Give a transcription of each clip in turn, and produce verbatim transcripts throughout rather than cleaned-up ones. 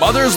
Mothers,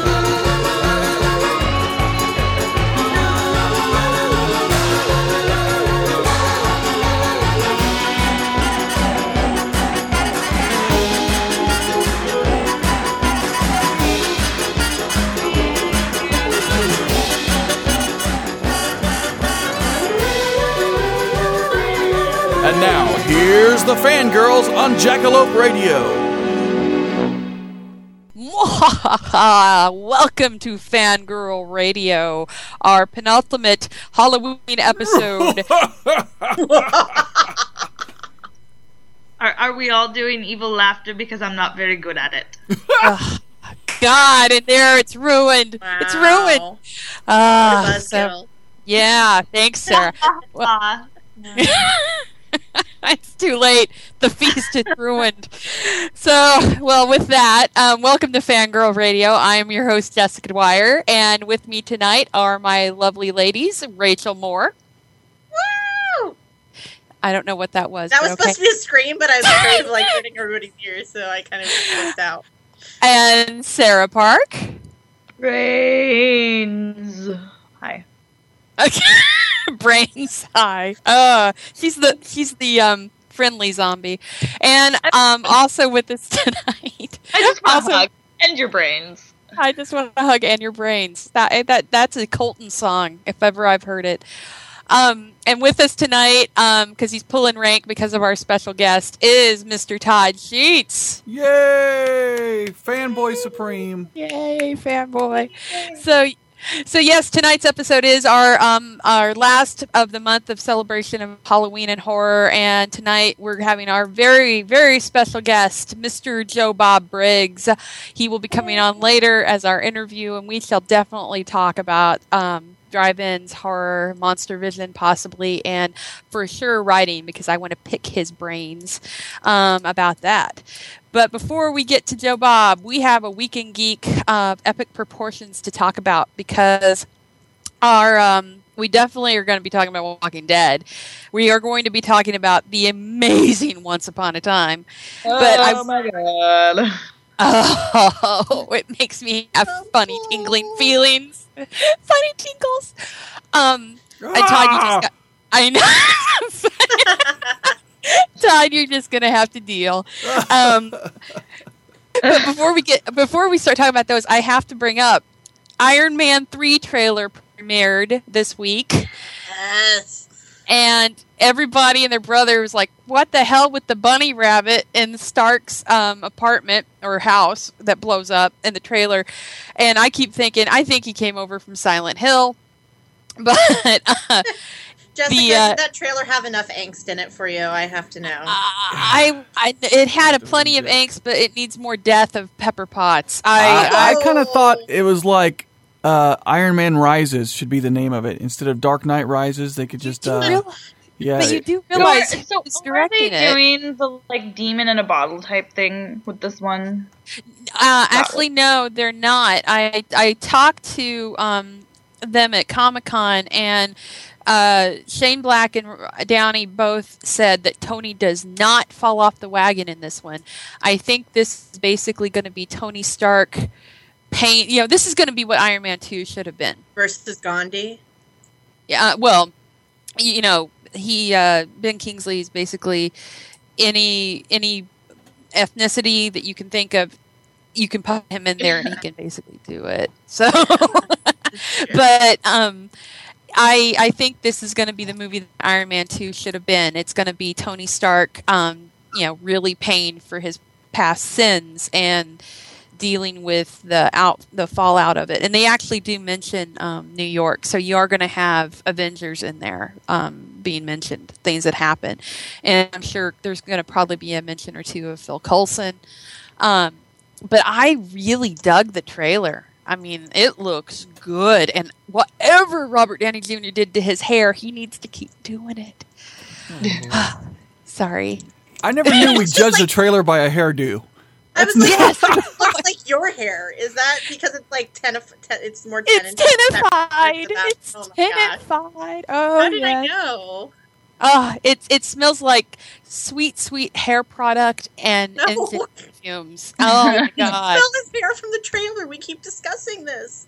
Now, here's the Fangirls on Jackalope Radio. Welcome to Fangirl Radio, our penultimate Halloween episode. are, are we all doing evil laughter? Because I'm not very good at it. Oh, God, in there, it's ruined. Wow. It's ruined. Uh, so, yeah, thanks, Sarah. Well, it's too late. The feast is ruined. So, well, with that, um, welcome to Fangirl Radio. I am your host, Jessica Dwyer, and with me tonight are my lovely ladies, Rachel Moore. Woo! I don't know what that was. That was okay. Supposed to be a scream, but I was afraid of like hurting everybody's ears, so I kind of missed out. And Sarah Park. Rains. Hi. Okay. Brains high. Uh, he's the he's the um, friendly zombie, and um, also with us tonight. I just want to hug and your brains. I just want to hug and your brains. That that that's a Colton song if ever I've heard it. Um, and with us tonight, because um, he's pulling rank because of our special guest, is Mister Todd Sheets. Yay! Fanboy supreme. Yay! Fanboy. Yay. So. So yes, tonight's episode is our um, our last of the month of celebration of Halloween and horror, and tonight we're having our very, very special guest, Mister Joe Bob Briggs. He will be coming on later as our interview, and we shall definitely talk about um, drive-ins, horror, monster vision possibly, and for sure writing, because I want to pick his brains um, about that. But before we get to Joe Bob, we have a Weekend Geek of epic proportions to talk about, because our um, we definitely are going to be talking about Walking Dead. We are going to be talking about the amazing Once Upon a Time. Oh, but I, my God. Oh, it makes me have funny tingling feelings. Funny tingles. Um, ah! I Todd, you just got... I know. Todd, you're just going to have to deal. Um, but before we get, before we start talking about those, I have to bring up Iron Man three trailer premiered this week. Yes. And everybody and their brother was like, what the hell with the bunny rabbit in Stark's um, apartment or house that blows up in the trailer. And I keep thinking, I think he came over from Silent Hill. But... Uh, Jessica, the, uh, did that trailer have enough angst in it for you? I have to know. Uh, I, I, it had a plenty of angst, but it needs more death of Pepper Potts. I, I, I kind of thought it was like uh, Iron Man Rises should be the name of it instead of Dark Knight Rises. They could just, uh, real- yeah. But you do realize who's so, so directing it? Are they doing the like demon in a bottle type thing with this one? Uh, actually, no, they're not. I, I talked to um, them at Comic-Con and. Uh, Shane Black and Downey both said that Tony does not fall off the wagon in this one. I think this is basically going to be Tony Stark pain. You know, this is going to be what Iron Man two should have been. Versus Gandhi? Yeah, well, you know, he uh, Ben Kingsley is basically any any ethnicity that you can think of, you can put him in there and he can basically do it. So, but... um I, I think this is going to be the movie that Iron Man two should have been. It's going to be Tony Stark, um, you know, really paying for his past sins and dealing with the out the fallout of it. And they actually do mention um, New York, so you are going to have Avengers in there. Um, being mentioned, things that happen. And I'm sure there's going to probably be a mention or two of Phil Coulson. Um, but I really dug the trailer. I mean, it looks good. And whatever Robert Downey Junior did to his hair, he needs to keep doing it. Oh, sorry. I never knew we judged like, a trailer by a hairdo. I was like, yes. It looks like your hair. Is that because it's like tenif- ten, it's more tenified? It's tenified. It's tenified. Oh, how did yes. I know? Oh, it it smells like sweet, sweet hair product and no. instant fumes. Oh my god! Phil is hair from the trailer. We keep discussing this.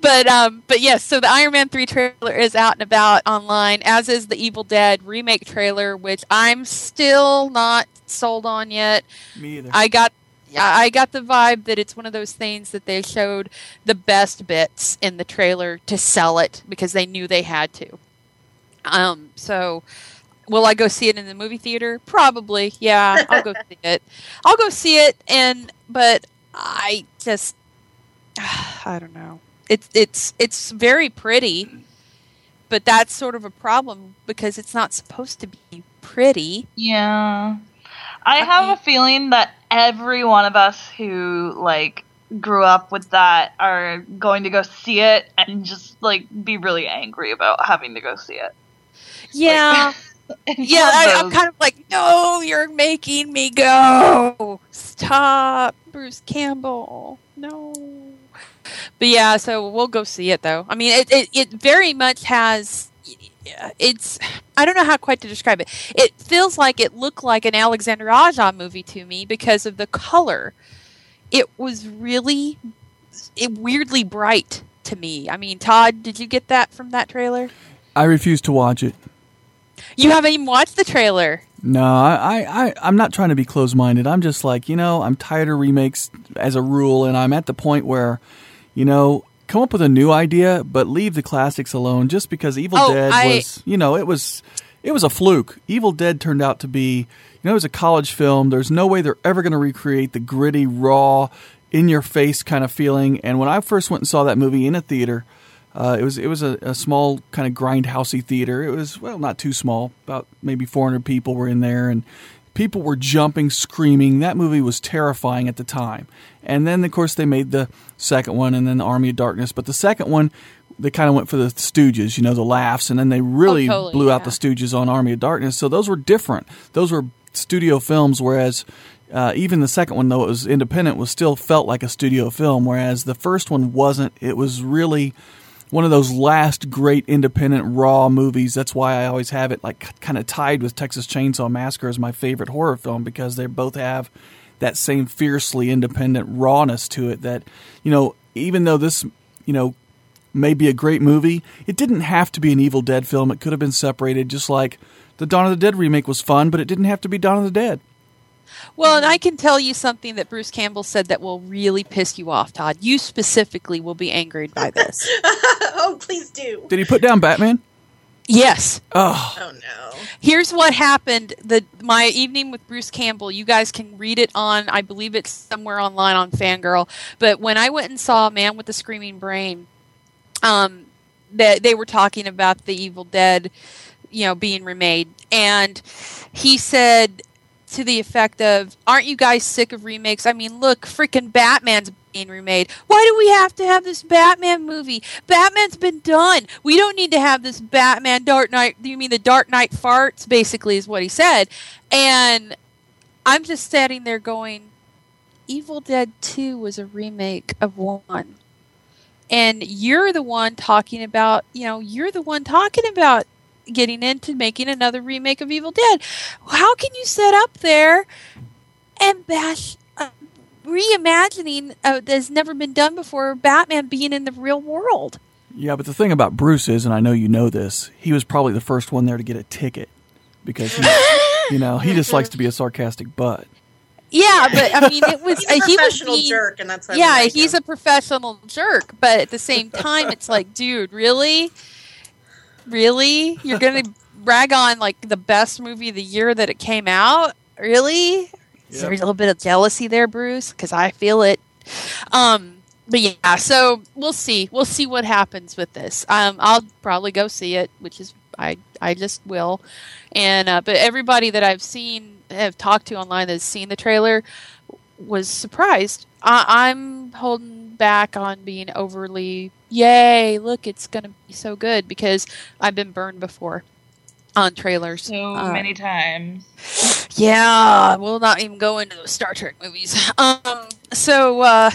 But um, but yes, so the Iron Man three trailer is out and about online, as is the Evil Dead remake trailer, which I'm still not sold on yet. Me either. I got I got the vibe that it's one of those things that they showed the best bits in the trailer to sell it because they knew they had to. Um, so will I go see it in the movie theater? Probably. Yeah, I'll go see it. I'll go see it, and but I just I don't know. It's it's it's very pretty, but that's sort of a problem because it's not supposed to be pretty. Yeah, I have I mean, a feeling that every one of us who like grew up with that are going to go see it and just like be really angry about having to go see it. Yeah, like, yeah. I, I'm kind of like, no, you're making me go. Stop, Bruce Campbell. No. But yeah, so we'll go see it though. I mean, it, it, it very much has, it's, I don't know how quite to describe it. It feels like it looked like an Alexander Aja movie to me because of the color. It was really it weirdly bright to me. I mean, Todd, did you get that from that trailer? I refuse to watch it. You haven't even watched the trailer. No, I, I, I'm not trying to be closed-minded. I'm just like, you know, I'm tired of remakes as a rule, and I'm at the point where, you know, come up with a new idea, but leave the classics alone. Just because Evil oh, Dead I... was, you know, it was, it was a fluke. Evil Dead turned out to be, you know, it was a college film. There's no way they're ever going to recreate the gritty, raw, in-your-face kind of feeling. And when I first went and saw that movie in a theater, Uh, it was it was a, a small kind of grindhousey theater. It was, well, not too small. About maybe four hundred people were in there, and people were jumping, screaming. That movie was terrifying at the time. And then, of course, they made the second one and then the Army of Darkness. But the second one, they kind of went for the Stooges, you know, the laughs, and then they really oh, totally, blew yeah. out the Stooges on Army of Darkness. So those were different. Those were studio films, whereas uh, even the second one, though it was independent, was still felt like a studio film, whereas the first one wasn't. It was really one of those last great independent raw movies. That's why I always have it like kind of tied with Texas Chainsaw Massacre as my favorite horror film, because they both have that same fiercely independent rawness to it that, you know, even though this, you know, may be a great movie, it didn't have to be an Evil Dead film. It could have been separated, just like the Dawn of the Dead remake was fun, but it didn't have to be Dawn of the Dead. Well, and I can tell you something that Bruce Campbell said that will really piss you off, Todd. You specifically will be angered by this. Oh, please do. Did he put down Batman? Yes. Oh. Oh, no. Here's what happened. The, my evening with Bruce Campbell, you guys can read it on, I believe it's somewhere online on Fangirl. But when I went and saw Man with the Screaming Brain, um, they, they were talking about the Evil Dead, you know, being remade. And he said to the effect of, aren't you guys sick of remakes? I mean, look, freaking Batman's being remade. Why do we have to have this Batman movie? Batman's been done. We don't need to have this Batman Dark Knight. You mean the Dark Knight farts, basically, is what he said. And I'm just standing there going, Evil Dead two was a remake of one. And you're the one talking about, you know, you're the one talking about getting into making another remake of Evil Dead. How can you sit up there and bash uh, reimagining uh, that's never been done before, Batman being in the real world? Yeah, but the thing about Bruce is, and I know you know this, he was probably the first one there to get a ticket because he, you know, he just likes to be a sarcastic butt. Yeah, but I mean, it was he's a he professional was being, jerk, and that's how yeah, like he's him. a professional jerk. But at the same time, it's like, dude, really. Really? You're going to rag on, like, the best movie of the year that it came out? Really? Yep. Is there a little bit of jealousy there, Bruce? Because I feel it. Um, But yeah, so we'll see. We'll see what happens with this. Um, I'll probably go see it, which is I I just will. And uh, but everybody that I've seen have talked to online that's seen the trailer was surprised. I, I'm holding back on being overly yay. Look, it's gonna be so good because I've been burned before on trailers so um, many times. Yeah, we'll not even go into those Star Trek movies. Um, so uh,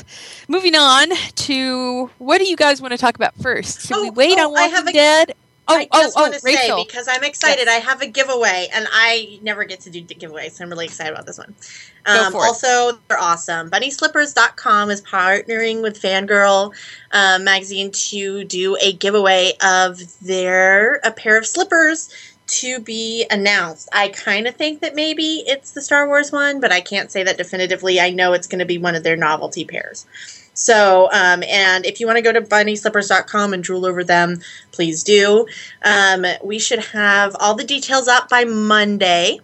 moving on to what do you guys want to talk about first? Should oh, we wait oh, on Walking I have a, Dead? Oh, I just oh, want to oh, say Rachel. Because I'm excited. Yes. I have a giveaway, and I never get to do giveaways, so I'm really excited about this one. Um, also, they're awesome. Bunny Slippers dot com is partnering with Fangirl uh, Magazine to do a giveaway of their a pair of slippers. To be announced. I kind of think that maybe it's the Star Wars one, but I can't say that definitively. I know it's going to be one of their novelty pairs. So, um, and if you want to go to bunny slippers dot com and drool over them, please do. Um, we should have all the details up by Monday,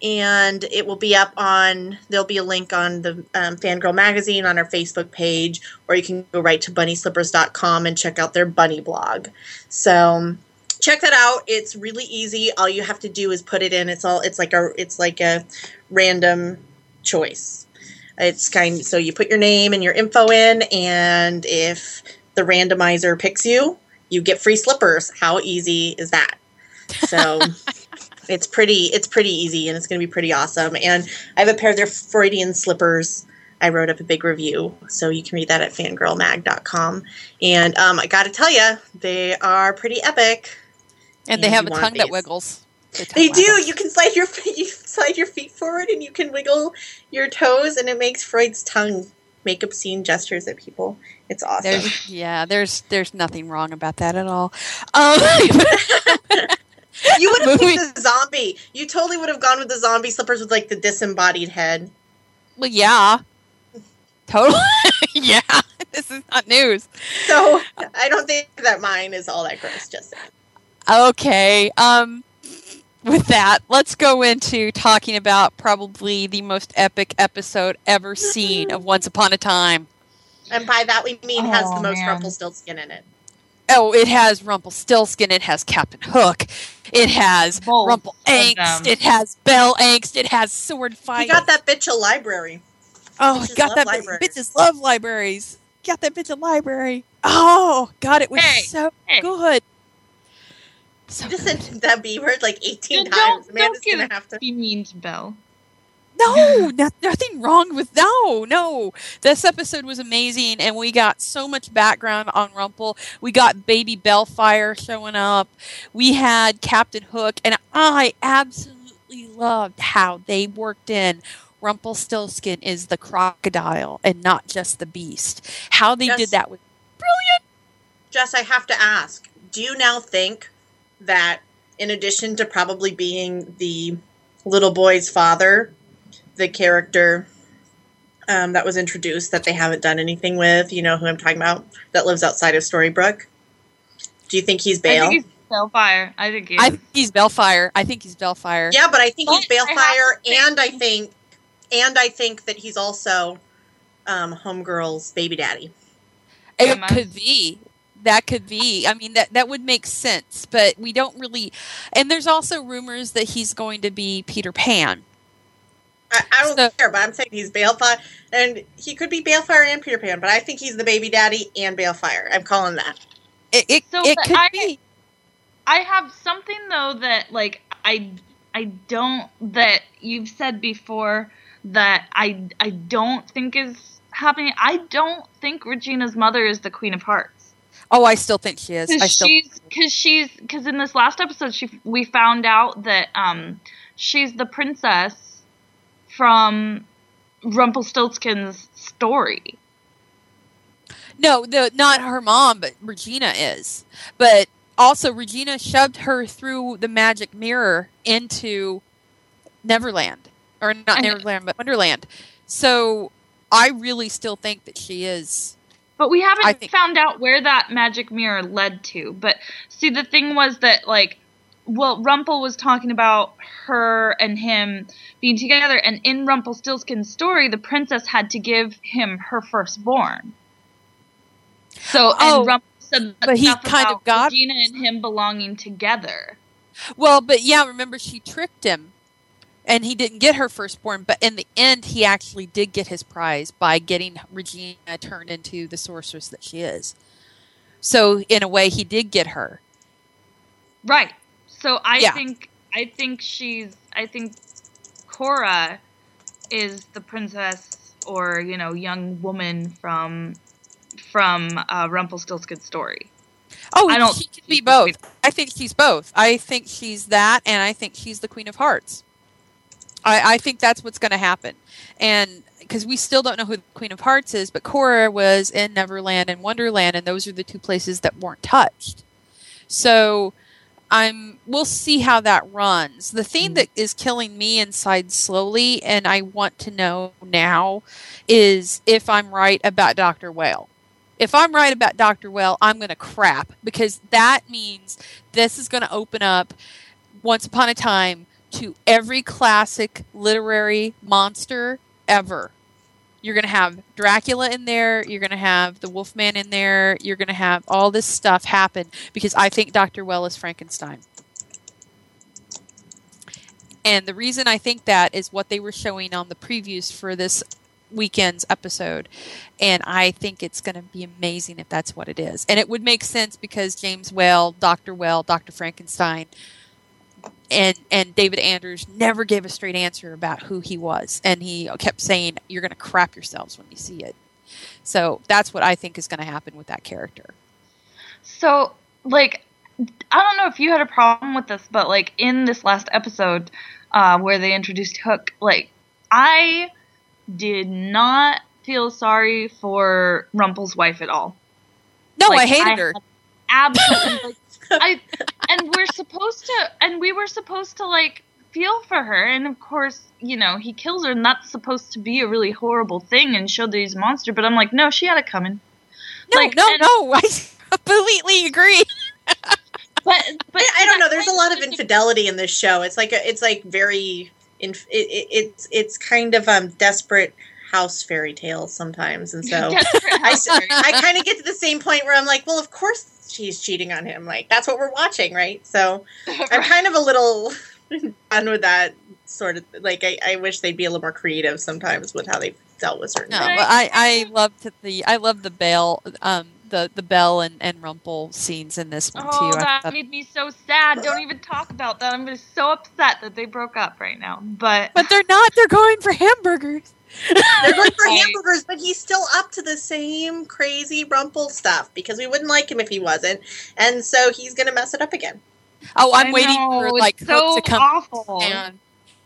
and it will be up on, there'll be a link on the um, Fangirl Magazine on our Facebook page, or you can go right to bunny slippers dot com and check out their bunny blog. So, check that out. It's really easy. All you have to do is put it in. It's all. It's like a. It's like a random choice. It's kind. So you put your name and your info in, and if the randomizer picks you, you get free slippers. How easy is that? So it's pretty. It's pretty easy, and it's going to be pretty awesome. And I have a pair of their Freudian slippers. I wrote up a big review, so you can read that at fangirl mag dot com. And um, I got to tell you, they are pretty epic. And they have a tongue that wiggles. They do. You can slide your you slide your feet forward, and you can wiggle your toes, and it makes Freud's tongue make obscene gestures at people. It's awesome. There's, yeah, there's there's nothing wrong about that at all. Um, you would have picked the zombie. You totally would have gone with the zombie slippers with like the disembodied head. Well, yeah, totally. Yeah, this is not news. So I don't think that mine is all that gross. Just saying. Okay, um, with that, let's go into talking about probably the most epic episode ever seen of Once Upon a Time. And by that we mean oh, has the most man. Rumpelstiltskin in it. Oh, it has Rumpelstiltskin, it has Captain Hook, it has Both Rumple Angst, it has Belle Angst, it has sword fight. You got that bitch a library. Oh, bitches got that bitch, bitches love libraries. Got that bitch a library. Oh, God, it was hey, so hey. good. So just said that B word like eighteen don't, times. Amanda's don't gonna have to. She means Belle. No, no, nothing wrong with no, no. This episode was amazing, and we got so much background on Rumple. We got baby Belfire showing up. We had Captain Hook, and I absolutely loved how they worked in Rumpelstiltskin is the crocodile and not just the beast. How they Jess, did that was brilliant. Jess, I have to ask: do you now think that in addition to probably being the little boy's father, the character um, that was introduced that they haven't done anything with, you know who I'm talking about, that lives outside of Storybrooke? Do you think he's Bale? I think he's Belfire. I think, he I think he's Belfire. I think he's Belfire. Yeah, but I think but he's Belfire, I and I think and I think that he's also um, Homegirl's baby daddy. It yeah, could be. That could be. I mean, that, that would make sense, but we don't really... And there's also rumors that he's going to be Peter Pan. I, I don't so, care, but I'm saying he's Balefire. And he could be Balefire and Peter Pan, but I think he's the baby daddy and Balefire. I'm calling that. It, it, so, it could I, be. I have something, though, that like I, I don't... That you've said before that I, I don't think is happening. I don't think Regina's mother is the Queen of Hearts. Oh, I still think she is. Cause I still she's because she's because in this last episode, she we found out that um she's the princess from Rumpelstiltskin's story. No, the not her mom, but Regina is. But also, Regina shoved her through the magic mirror into Neverland, or not Neverland, but Wonderland. So I really still think that she is. But we haven't found out where that magic mirror led to. But see, the thing was that, like, well, Rumple was talking about her and him being together. And in Rumpelstiltskin's story, the princess had to give him her firstborn. So, oh, and Rump said that but he kind of got Regina and him belonging together. Well, but yeah, remember she tricked him, and he didn't get her firstborn. But in the end, he actually did get his prize by getting Regina turned into the sorceress that she is. So in a way, he did get her. Right. So I yeah. think I think she's I think Cora is the princess or you know young woman from from uh, Rumpelstiltskin's story. Oh, I don't she could be both. I think she's both. I think she's that, and I think she's the Queen of Hearts. I, I think that's what's going to happen, and because we still don't know who the Queen of Hearts is, but Cora was in Neverland and Wonderland, and those are the two places that weren't touched. So I'm. We'll see how that runs. The thing that is killing me inside slowly, and I want to know now, is if I'm right about Doctor Whale. If I'm right about Doctor Whale, I'm going to crap, because that means this is going to open up Once Upon a Time to every classic literary monster ever. You're going to have Dracula in there. You're going to have the Wolfman in there. You're going to have all this stuff happen, because I think Doctor Whale is Frankenstein. And the reason I think that is what they were showing on the previews for this weekend's episode, and I think it's going to be amazing if that's what it is. And it would make sense, because James Whale, Doctor Whale, Doctor Frankenstein, and and David Andrews never gave a straight answer about who he was, and he kept saying, "You're going to crap yourselves when you see it." So that's what I think is going to happen with that character. So, like, I don't know if you had a problem with this, but like in this last episode uh, where they introduced Hook, like I. did not feel sorry for Rumpel's wife at all. No, like, I hated I her. Absolutely. I, and we're supposed to, and we were supposed to like feel for her. And of course, you know, he kills her, and that's supposed to be a really horrible thing and show that he's a monster. But I'm like, no, she had it coming. No, like, no, and, no. I completely agree. but, but I don't know. There's a lot of infidelity in this show. It's like, a, it's like very. It, it, it's it's kind of um desperate house fairy tales sometimes, and so I, I kind of get to the same point where I'm like, well, of course she's cheating on him. Like, that's what we're watching, right? So I'm kind of a little done with that sort of, like, I, I wish they'd be a little more creative sometimes with how they dealt with certain no, things. But I, I loved the I loved the Belle, um the, the Belle and, and Rumpel scenes in this one, oh, too. Oh, that made me so sad. Don't even talk about that. I'm just so upset that they broke up right now. But but they're not. They're going for hamburgers. They're going for hamburgers, but he's still up to the same crazy Rumpel stuff, because we wouldn't like him if he wasn't. And so he's going to mess it up again. Oh, I'm I waiting know. for, like, Hook so to come awful. down.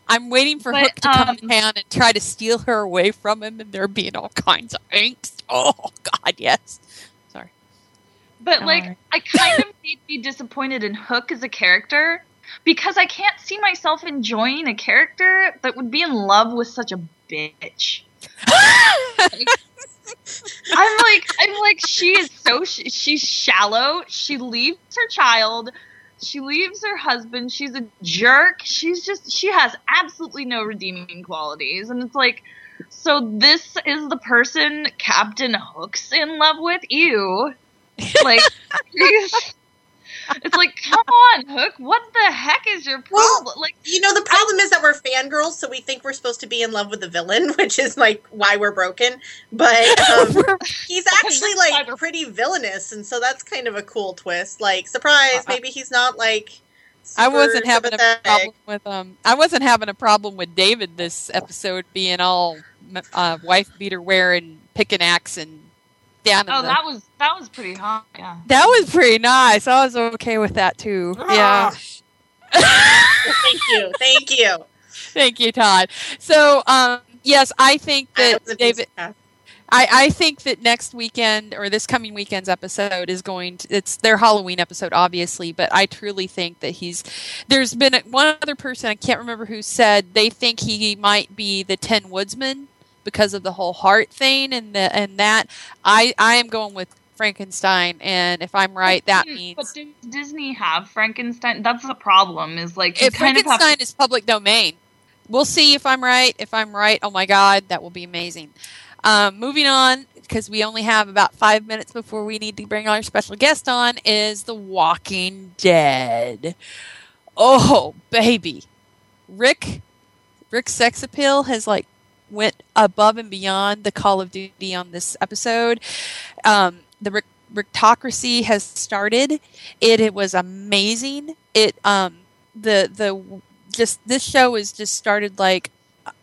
I'm waiting for but, Hook to um, come down and try to steal her away from him, and there being all kinds of angst. Oh, God, yes. But, like, I kind of need to be disappointed in Hook as a character, because I can't see myself enjoying a character that would be in love with such a bitch. like, I'm like, I'm like, she is so, sh- she's shallow. She leaves her child. She leaves her husband. She's a jerk. She's just, she has absolutely no redeeming qualities. And it's like, so this is the person Captain Hook's in love with? Ew. Like, it's like, come on, Hook, what the heck is your problem? Well, like, you know, the problem I, is that we're fangirls, so we think we're supposed to be in love with the villain, which is, like, why we're broken. But um, he's actually, like, pretty villainous, and so that's kind of a cool twist. Like, surprise, maybe he's not, like, I wasn't having sympathetic. a problem with um. I wasn't having a problem with David this episode being all uh, wife beater wearing pick an axe and. Down oh, the, that was that was pretty hot. Yeah, that was pretty nice. I was okay with that too. Oh. Yeah. Thank you, thank you, thank you, Todd. So, um, yes, I think that I David. I, I think that next weekend, or this coming weekend's episode, is going to, it's their Halloween episode, obviously. But I truly think that he's. There's been one other person, I can't remember who, said they think he might be the Tin Woodsman, because of the whole heart thing and the, and that. I, I am going with Frankenstein, and if I'm right, but that means... But does Disney have Frankenstein? That's the problem, is like... If kind Frankenstein of to- is public domain. We'll see if I'm right. If I'm right, oh my God, that will be amazing. Um, moving on, because we only have about five minutes before we need to bring our special guest on, is The Walking Dead. Oh, baby. Rick, Rick's sex appeal has, like, went above and beyond the Call of Duty on this episode. Um, the Rick, Ricktocracy has started. It, it was amazing. It, um, the, the, just, this show has just started like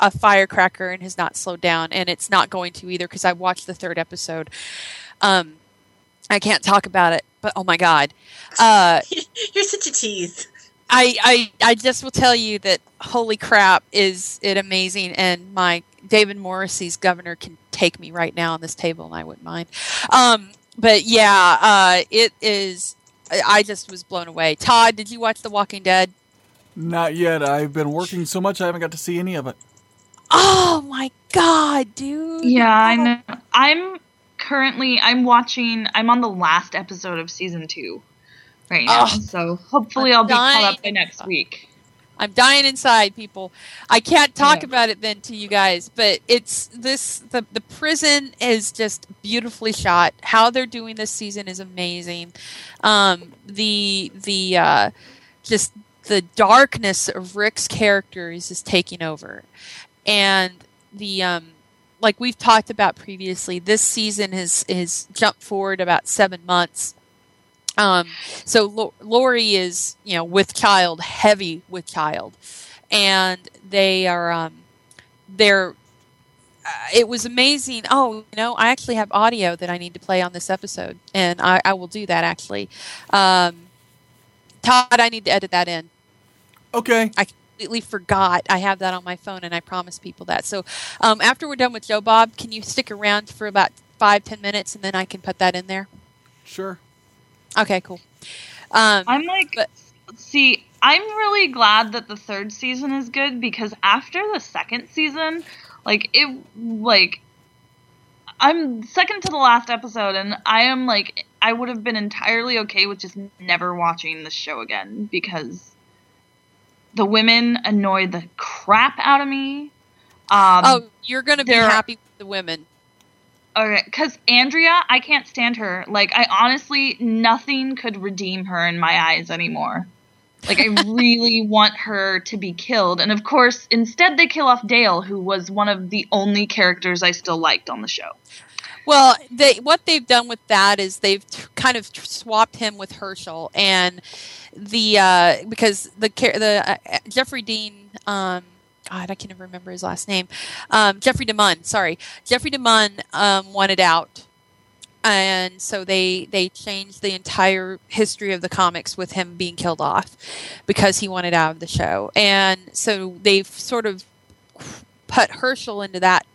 a firecracker and has not slowed down, and it's not going to either, because I watched the third episode. Um, I can't talk about it, but oh my God. Uh, You're such a tease. I, I, I just will tell you that, holy crap, is it amazing, and my David Morrissey's governor can take me right now on this table and I wouldn't mind. Um, but yeah, uh, it is, I just was blown away. Todd, did you watch The Walking Dead? Not yet. I've been working so much I haven't got to see any of it. Oh my God, dude. Yeah, I know. I'm currently, I'm watching, I'm on the last episode of season two right now. Oh, so hopefully I'm I'll dying. be caught up by next week. I'm dying inside, people. I can't talk yeah. about it then to you guys, but it's this, the, the prison is just beautifully shot. How they're doing this season is amazing. Um, the, the, uh, just the darkness of Rick's character is just taking over. And the, um, like we've talked about previously, this season has, has jumped forward about seven months. Um, so Lori is, you know, with child, heavy with child, and they are, um, they're, uh, it was amazing. Oh, you know, I actually have audio that I need to play on this episode, and I, I will do that actually. Um, Todd, I need to edit that in. Okay. I completely forgot. I have that on my phone, and I promised people that. So um, after we're done with Joe Bob, can you stick around for about five, ten minutes, and then I can put that in there? Sure. Okay, cool. Um, I'm like, but, see, I'm really glad that the third season is good, because after the second season, like, it, like, I'm second to the last episode, and I am, like, I would have been entirely okay with just never watching the show again, because the women annoyed the crap out of me. Um, oh, you're going to be happy with the women. Okay, because Andrea, I can't stand her. Like, I honestly, nothing could redeem her in my eyes anymore. Like, I really want her to be killed. And, of course, instead they kill off Dale, who was one of the only characters I still liked on the show. Well, they, what they've done with that is they've t- kind of t- swapped him with Herschel. And the, uh, because the, the uh, Jeffrey Dean, um, God, I can't even remember his last name. Um, Jeffrey DeMunn, sorry. Jeffrey DeMunn um, wanted out. And so they, they changed the entire history of the comics with him being killed off because he wanted out of the show. And so they've sort of put Herschel into that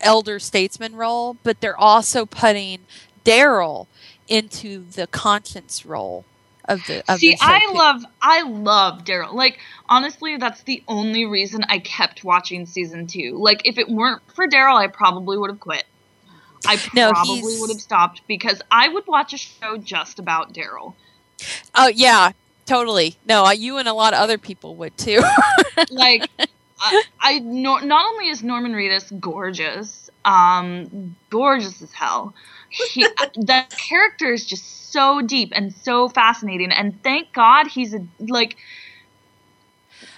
elder statesman role, but they're also putting Daryl into the conscience role. Of the, of See, I too. love, I love Daryl. Like, honestly, that's the only reason I kept watching season two. Like, if it weren't for Daryl, I probably would have quit. I no, probably he's... would have stopped, because I would watch a show just about Daryl. Oh yeah, totally. No, you and a lot of other people would too. Like, I, I no, not only is Norman Reedus gorgeous, um, gorgeous as hell. He, that character is just so deep and so fascinating, and thank God he's a like.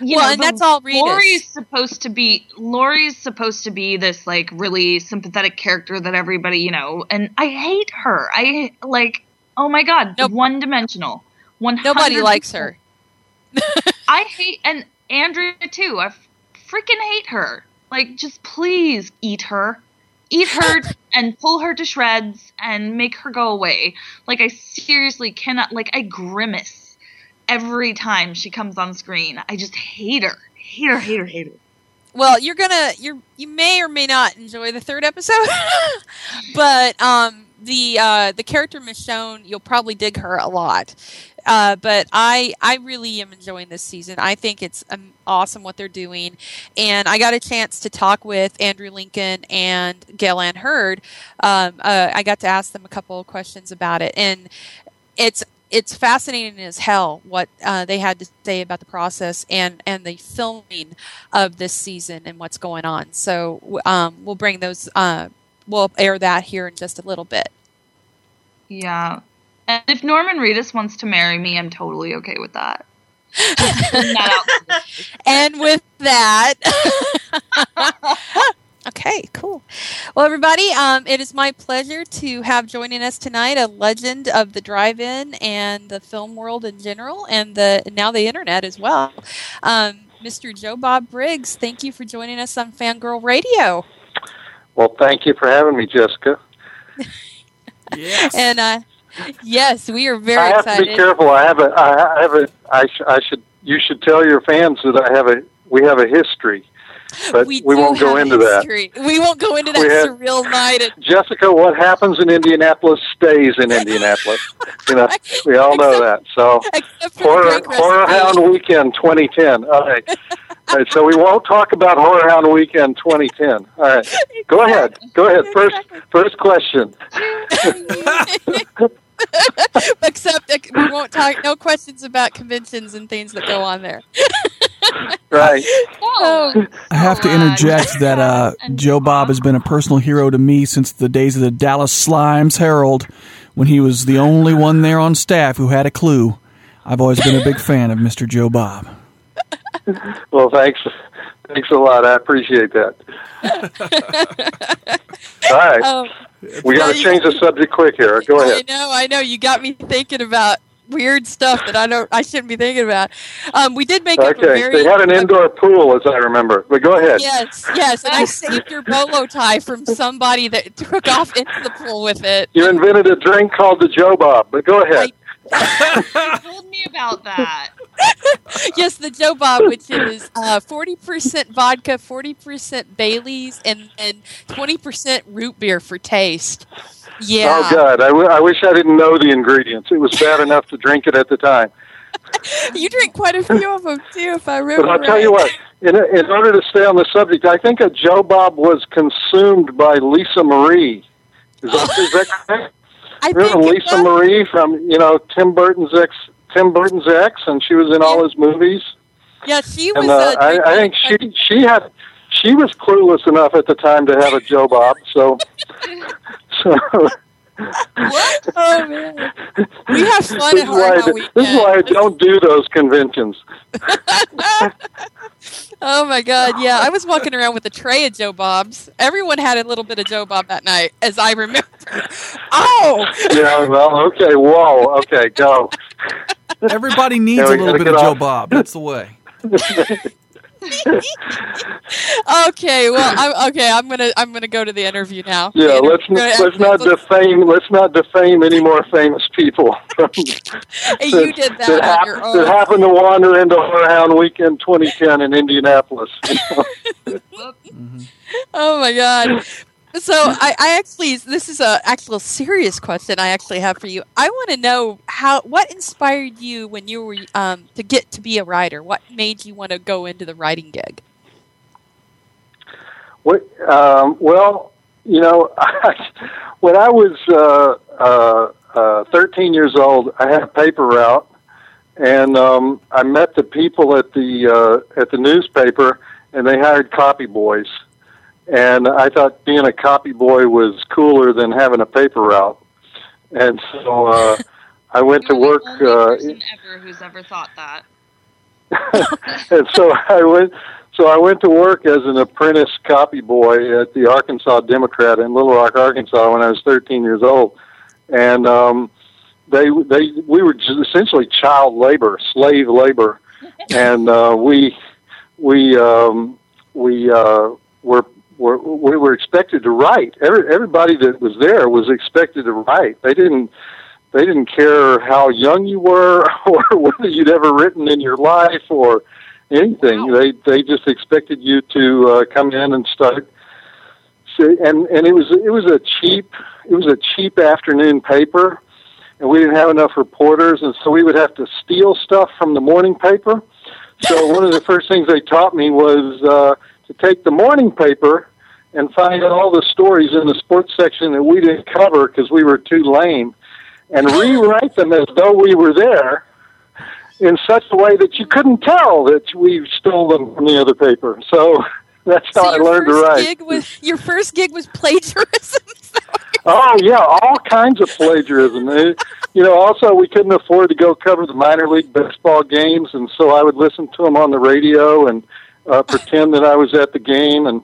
You well, know, and that's all. Reedus. Lori's supposed to be. Lori's supposed to be this like really sympathetic character that everybody you know, and I hate her. I like. Oh my God, nope. One dimensional. one hundred percent Nobody likes her. I hate and Andrea too. I freaking hate her. Like, just please eat her. Eat her and pull her to shreds and make her go away. Like, I seriously cannot, like, I grimace every time she comes on screen. I just hate her. Hate her, hate her, hate her. Well, you're gonna, you're, you may or may not enjoy the third episode, but, um, the, uh, the character Michonne, you'll probably dig her a lot. Uh, but I, I really am enjoying this season. I think it's um, awesome what they're doing. And I got a chance to talk with Andrew Lincoln and Gail Ann Hurd. Um, uh, I got to ask them a couple of questions about it. And it's it's fascinating as hell what uh, they had to say about the process and, and the filming of this season and what's going on. So um, we'll bring those uh, we'll air that here in just a little bit. Yeah. And if Norman Reedus wants to marry me, I'm totally okay with that. And with that, okay, cool. Well, everybody, um, it is my pleasure to have joining us tonight a legend of the drive-in and the film world in general, and the now the internet as well. Um, Mister Joe Bob Briggs, thank you for joining us on Fangirl Radio. Well, thank you for having me, Jessica. Yes, and uh, yes, we are very. I have excited. to be careful. I have a. I have a. I, sh- I should. You should tell your fans that I have a. We have a history. But we, we won't go into history. that. We won't go into that had, surreal night. At- Jessica, what happens in Indianapolis stays in Indianapolis. You know, we all know except, that. So, Horror, Horror Hound Weekend twenty ten. All right. All right. So we won't talk about Horror Hound Weekend twenty ten. All right. Exactly. Go ahead. Go ahead. First, first question. Except we won't talk. No questions about conventions and things that go on there. Right. Oh, I have to interject that uh, Joe Bob has been a personal hero to me since the days of the Dallas Slimes Herald, when he was the only one there on staff who had a clue. I've always been a big fan of Mister Joe Bob. Well, thanks. Thanks a lot. I appreciate that. All right. Um, we got to change the subject quick here. Go ahead. I know. I know. You got me thinking about weird stuff that I don't, I shouldn't be thinking about. Um, we did make okay. up a very... Okay, they had an indoor pool, as I remember. But go ahead. Yes, yes, and I saved your bolo tie from somebody that took off into the pool with it. You invented a drink called the Joe Bob, but go ahead. I, you told me about that. Yes, the Joe Bob, which is uh, forty percent vodka, forty percent Bailey's, and, and twenty percent root beer for taste. Yeah. Oh, God. I, w- I wish I didn't know the ingredients. It was bad enough to drink it at the time. You drink quite a few of them, too, if I remember But I'll right. tell you what, in, in order to stay on the subject, I think a Joe Bob was consumed by Lisa Marie. Is that, is that correct? I remember think Lisa Marie from, you know, Tim Burton's ex, Tim Burton's ex, and she was in all his movies. Yeah, she was. And, uh, a I, I think she she had she was clueless enough at the time to have a Joe Bob. So, so what? Oh man, we have fun at Horror Weekend. This is why I don't do those conventions. Oh my God! Yeah, I was walking around with a tray of Joe Bobs. Everyone had a little bit of Joe Bob that night, as I remember. Oh. Yeah. Well. Okay. Whoa. Okay. Go. Everybody needs a little bit of off. Joe Bob. That's the way. Okay. Well. I'm, okay. I'm gonna. I'm gonna go to the interview now. Yeah. Interview, let's let's, let's not defame. Let's not defame any more famous people. You did that. That, on hap- your own. That happened to wander into Horror Hound Weekend twenty ten in Indianapolis. Mm-hmm. Oh my God. So I, I actually, this is a actual serious question I actually have for you. I want to know how, what inspired you when you were um, to get to be a writer? What made you want to go into the writing gig? What, um, well, you know, I, when I was uh, uh, uh, thirteen years old, I had a paper route, and um, I met the people at the uh, at the newspaper, and they hired copy boys. And I thought being a copy boy was cooler than having a paper route. And so uh, I went You're to work. The only person uh, ever who's ever thought that. And so I went. So I went to work as an apprentice copy boy at the Arkansas Democrat in Little Rock, Arkansas, when I was thirteen years old. And um, they they we were essentially child labor, slave labor, and uh, we we um, we uh, were. Were, we were expected to write. Every, everybody that was there was expected to write. They didn't. They didn't care how young you were, or whether you'd ever written in your life, or anything. Wow. They they just expected you to uh, come in and start. And and it was it was a cheap it was a cheap afternoon paper, and we didn't have enough reporters, and so we would have to steal stuff from the morning paper. So one of the first things they taught me was. Uh, to take the morning paper and find all the stories in the sports section that we didn't cover because we were too lame, and rewrite them as though we were there in such a way that you couldn't tell that we stole them from the other paper. So That's how so I learned to write. Gig was, your first gig was plagiarism. Oh, yeah, all kinds of plagiarism. It, you know, also, we couldn't afford to go cover the minor league baseball games, and so I would listen to them on the radio and uh, pretend that I was at the game and,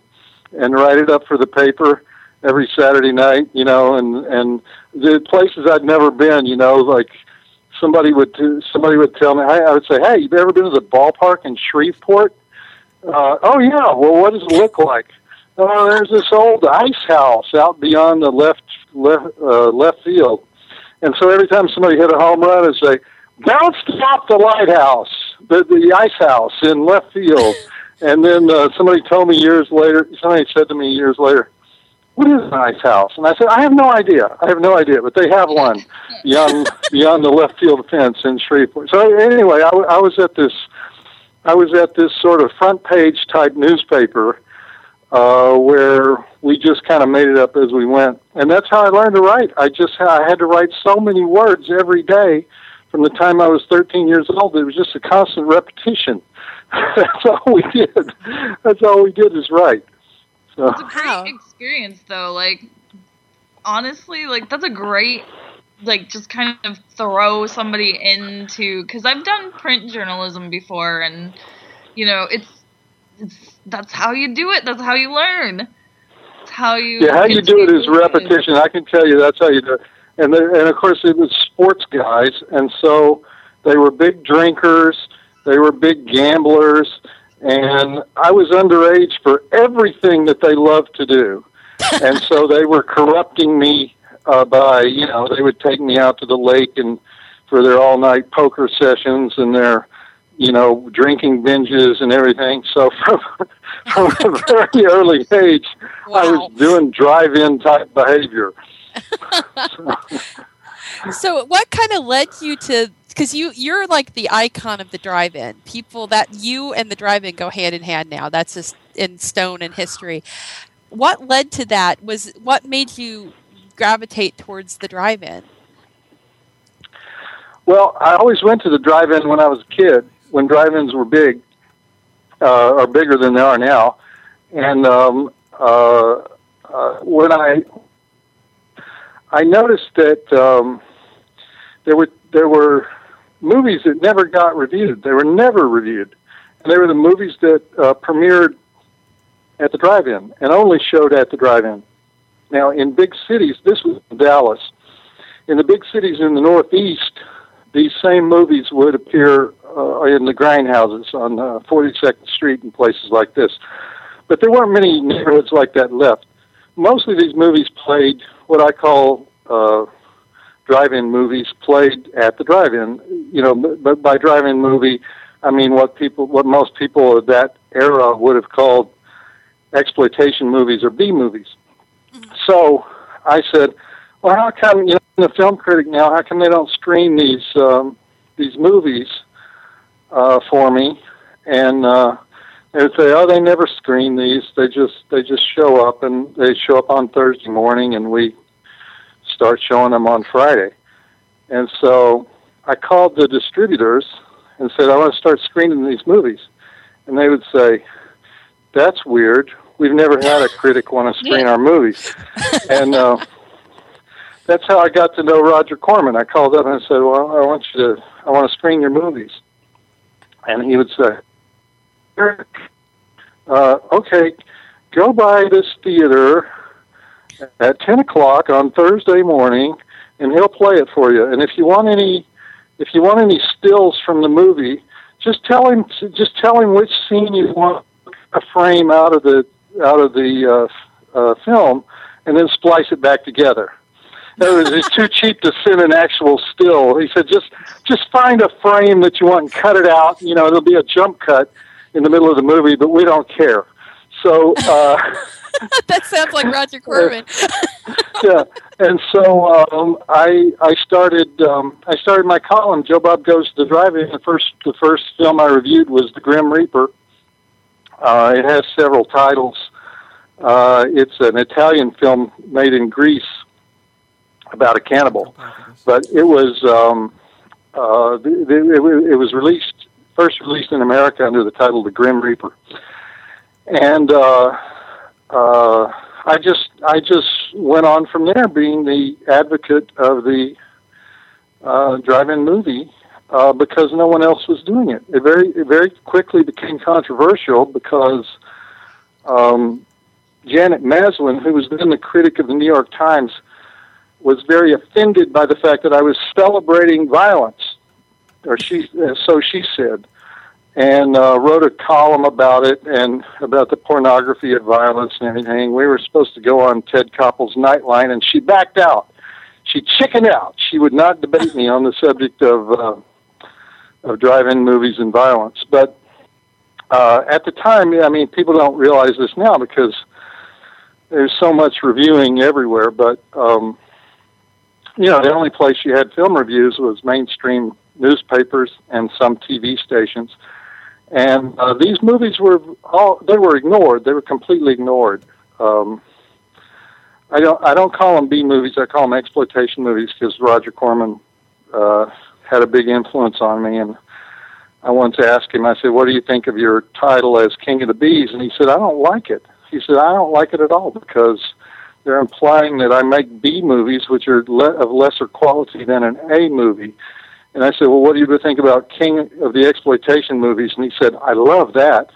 and write it up for the paper every Saturday night, you know, and, and the places I'd never been, you know, like somebody would somebody would tell me, I, I would say, hey, you've ever been to the ballpark in Shreveport? Uh, oh, yeah, well, what does it look like? Oh, there's this old ice house out beyond the left left, uh, left field. And so every time somebody hit a home run, I'd say, bounced off the lighthouse, the, the ice house in left field. And then uh, somebody told me years later, somebody said to me years later, what is an ice house? And I said, I have no idea. I have no idea, but they have one beyond, beyond the left field fence in Shreveport. So anyway, I, I was at this, I was at this sort of front page type newspaper Uh, where we just kind of made it up as we went. And that's how I learned to write. I just I had to write so many words every day from the time I was thirteen years old. It was just a constant repetition. That's all we did. That's all we did is write. So. It's a great experience, though. Like, honestly, like that's a great, like, just kind of throw somebody into... Because I've done print journalism before, and, you know, it's It's, that's how you do it. That's how you learn. That's how you yeah, how you do it is repetition. I can tell you that's how you do it. And the, and of course it was sports guys, and so they were big drinkers. They were big gamblers, and I was underage for everything that they loved to do, and so they were corrupting me uh, by you know they would take me out to the lake and for their all night poker sessions and their you know, drinking binges and everything. So from, from a very early age, wow. I was doing drive-in type behavior. so. so what kind of led you to, because you, you're like the icon of the drive-in. People that you and the drive-in go hand in hand now. That's just in stone and history. What led to that? Was what made you gravitate towards the drive-in? Well, I always went to the drive-in when I was a kid. When drive-ins were big, uh, or bigger than they are now, and um, uh, uh, when I I noticed that um, there were there were movies that never got reviewed. They were never reviewed, and they were the movies that uh, premiered at the drive-in and only showed at the drive-in. Now, in big cities, this was in Dallas. In the big cities in the Northeast, these same movies would appear uh, in the grindhouses on uh, forty-second Street and places like this. But there weren't many neighborhoods like that left. Mostly these movies played what I call uh, drive-in movies played at the drive-in. You know, but by drive-in movie, I mean what people, what most people of that era would have called exploitation movies or B-movies. So I said, well, how come, you know, I'm a film critic now, how come they don't screen these um, these movies uh, for me? And uh, they would say, oh, they never screen these. They just they just show up, and they show up on Thursday morning, and we start showing them on Friday. And so I called the distributors and said, I want to start screening these movies. And they would say, that's weird. We've never had a critic want to screen our movies. And... Uh, That's how I got to know Roger Corman. I called up and I said, well, I want you to, I want to screen your movies. And he would say, uh, okay, go by this theater at ten o'clock on Thursday morning and he'll play it for you. And if you want any, if you want any stills from the movie, just tell him, just tell him which scene you want a frame out of the, out of the, uh, uh, film and then splice it back together. In other words, it's too cheap to send an actual still. He said, just just find a frame that you want and cut it out. You know, there'll be a jump cut in the middle of the movie, but we don't care. So uh, that sounds like Roger Corman. Yeah, and so um, I I started um, I started my column. Joe Bob Goes to the Drive-In. The first the first film I reviewed was The Grim Reaper. Uh, it has several titles. Uh, it's an Italian film made in Greece about a cannibal, but it was um, uh, it, it, it was released first released in America under the title The Grim Reaper, and uh, uh, I just I just went on from there, being the advocate of the uh, drive-in movie uh, because no one else was doing it. It very it very quickly became controversial because um, Janet Maslin, who was then the critic of the New York Times, was very offended by the fact that I was celebrating violence, or she, so she said, and uh, wrote a column about it and about the pornography of violence and everything. We were supposed to go on Ted Koppel's Nightline, and she backed out. She chickened out. She would not debate me on the subject of uh, of drive-in movies and violence. But uh, at the time, I mean, people don't realize this now because there's so much reviewing everywhere, but um, you know, the only place you had film reviews was mainstream newspapers and some T V stations. And uh, these movies were all, they were ignored. They were completely ignored. Um, I don't I don't call them B movies. I call them exploitation movies because Roger Corman uh, had a big influence on me. And I once asked him, I said, "What do you think of your title as King of the Bees?" And he said, "I don't like it." He said, "I don't like it at all because they're implying that I make B movies, which are le- of lesser quality than an A movie." And I said, "Well, what do you think about King of the Exploitation movies?" And he said, "I love that."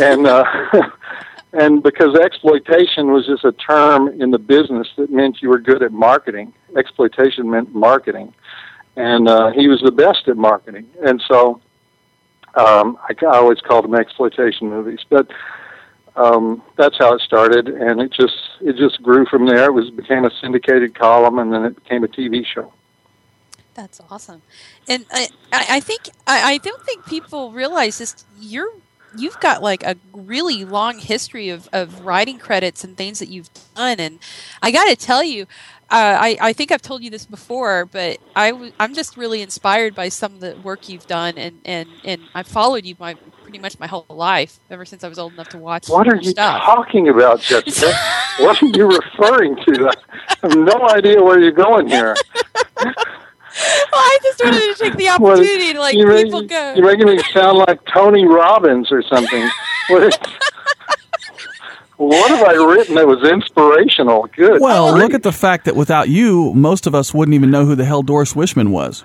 And uh, and because exploitation was just a term in the business that meant you were good at marketing. Exploitation meant marketing. And uh, he was the best at marketing. And so um, I, I always called them exploitation movies. But Um, that's how it started, and it just it just grew from there. It was became a syndicated column, and then it became a T V show. That's awesome, and I I think I, I don't think people realize this. You're you've got like a really long history of, of writing credits and things that you've done, and I got to tell you, uh, I I think I've told you this before, but I w- I'm just really inspired by some of the work you've done, and and and I followed you my. pretty much my whole life, ever since I was old enough to watch stuff. What are you stuff. talking about, Jessica? What are you referring to? I have no idea where you're going here. Well, I just wanted to take the opportunity well, to, like, you're people making, go. You're making me sound like Tony Robbins or something. What, is, what have I written that was inspirational? Good. Well, great. Look at the fact that without you, most of us wouldn't even know who the hell Doris Wishman was.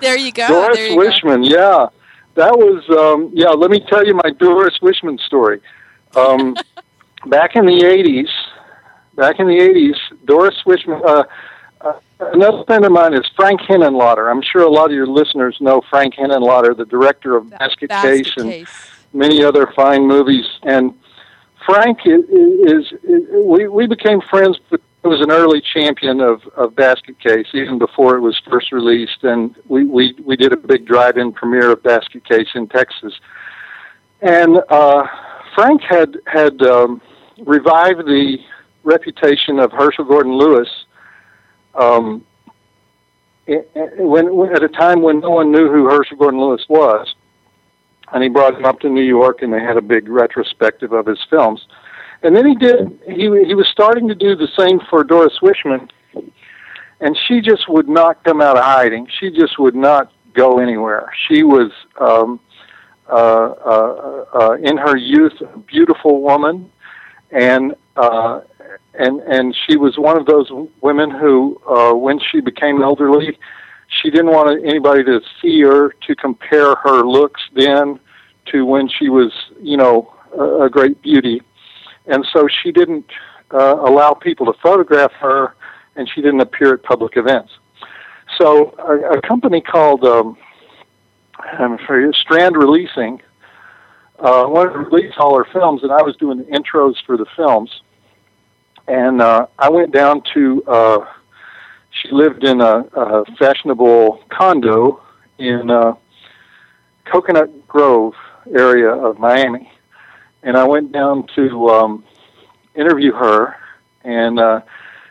There you go. Doris there you Wishman, go. yeah. That was, um, yeah, let me tell you my Doris Wishman story. Um, back in the eighties, back in the eighties, Doris Wishman, uh, uh, another friend of mine is Frank Henenlotter. I'm sure a lot of your listeners know Frank Henenlotter, the director of Basket, Basket Case, Case and many other fine movies. And Frank is, is, is we, we became friends, but he was an early champion of, of Basket Case, even before it was first released, and we, we, we did a big drive-in premiere of Basket Case in Texas. And uh, Frank had, had um, revived the reputation of Herschel Gordon Lewis um, when, when, at a time when no one knew who Herschel Gordon Lewis was, and he brought him up to New York, and they had a big retrospective of his films. And then he did. He he was starting to do the same for Doris Wishman, and she just would not come out of hiding. She just would not go anywhere. She was um, uh, uh, uh, in her youth a beautiful woman, and uh, and and she was one of those women who, uh, when she became elderly, she didn't want anybody to see her, to compare her looks then to when she was, you know, a, a great beauty. And so she didn't uh, allow people to photograph her, and she didn't appear at public events. So a, a company called um, I'm sorry, Strand Releasing uh, wanted to release all her films, and I was doing the intros for the films. And uh, I went down to, uh, she lived in a, a fashionable condo in uh, Coconut Grove area of Miami. And I went down to um, interview her, and uh,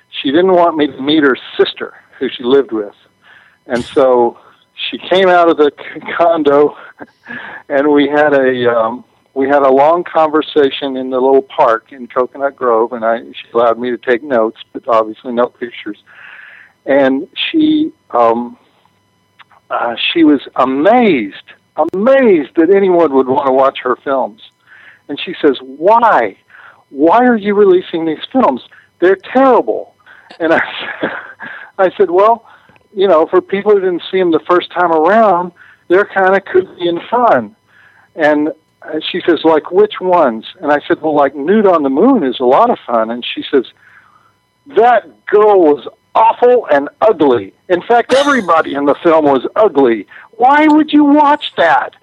she didn't want me to meet her sister, who she lived with. And so she came out of the condo, and we had a um, we had a long conversation in the little park in Coconut Grove. And I, she allowed me to take notes, but obviously no pictures. And she um, uh, she was amazed, amazed that anyone would want to watch her films. And she says, why? Why are you releasing these films? They're terrible. And I said, I said, well, you know, for people who didn't see them the first time around, they're kind of kooky and fun. And she says, like, which ones? And I said, well, like, Nude on the Moon is a lot of fun. And she says, that girl was awful and ugly. In fact, everybody in the film was ugly. Why would you watch that?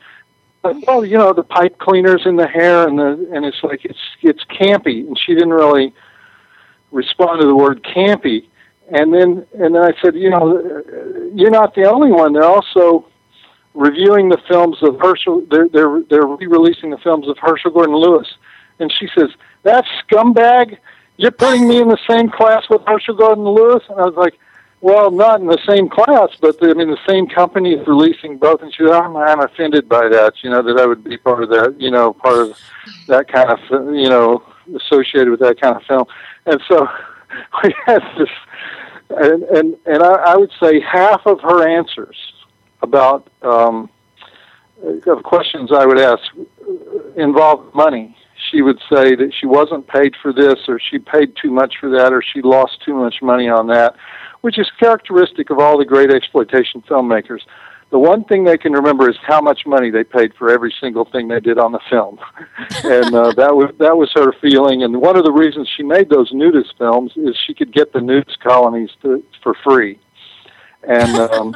But, well, you know, the pipe cleaners in the hair, and the and it's like it's it's campy. And she didn't really respond to the word campy. And then and then I said, you know, you're not the only one. They're also reviewing the films of Herschel. They're they're they're re-releasing the films of Herschel Gordon Lewis. And she says, that scumbag, you're putting me in the same class with Herschel Gordon Lewis? And I was like, well, not in the same class, but I mean, the same company is releasing both. And she said, I'm, I'm offended by that, you know, that I would be part of that, you know, part of that kind of, you know, associated with that kind of film. And so we had this, and, and, and I, I would say half of her answers about um, of questions I would ask involved money. She would say that she wasn't paid for this, or she paid too much for that, or she lost too much money on that, which is characteristic of all the great exploitation filmmakers. The one thing they can remember is how much money they paid for every single thing they did on the film. And uh, that was that was her feeling. And one of the reasons she made those nudist films is she could get the nudist colonies to, for free. And um,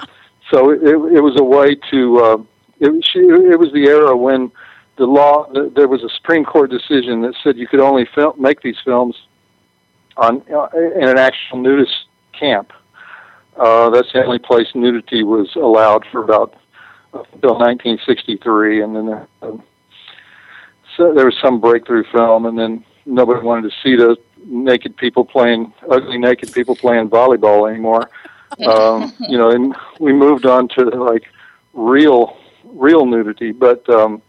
so it, it was a way to... Uh, it, she, it was the era when... The law, there was a Supreme Court decision that said you could only film, make these films on in an actual nudist camp. Uh, that's the only place nudity was allowed for about until nineteen sixty-three, and then there, um, so there was some breakthrough film, and then nobody wanted to see those naked people playing ugly naked people playing volleyball anymore. Um, you know, and we moved on to like real real nudity, but. Um,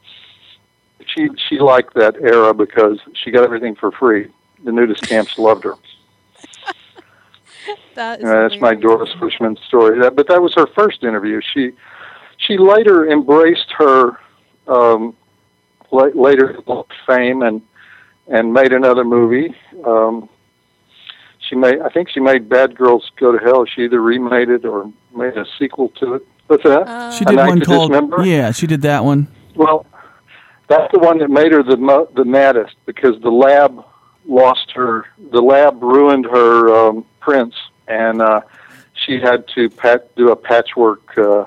She she liked that era because she got everything for free. The nudist camps loved her. That is uh, that's my Doris Wishman story. That, but that was her first interview. She she later embraced her um, la- later fame and and made another movie. Um, she made I think she made Bad Girls Go to Hell. She either remade it or made a sequel to it. What's that? Uh, she did one called Dismember. Yeah. She did that one. Well. That's the one that made her the mo- the maddest, because the lab lost her. The lab ruined her um, prints, and uh, she had to pat- do a patchwork uh,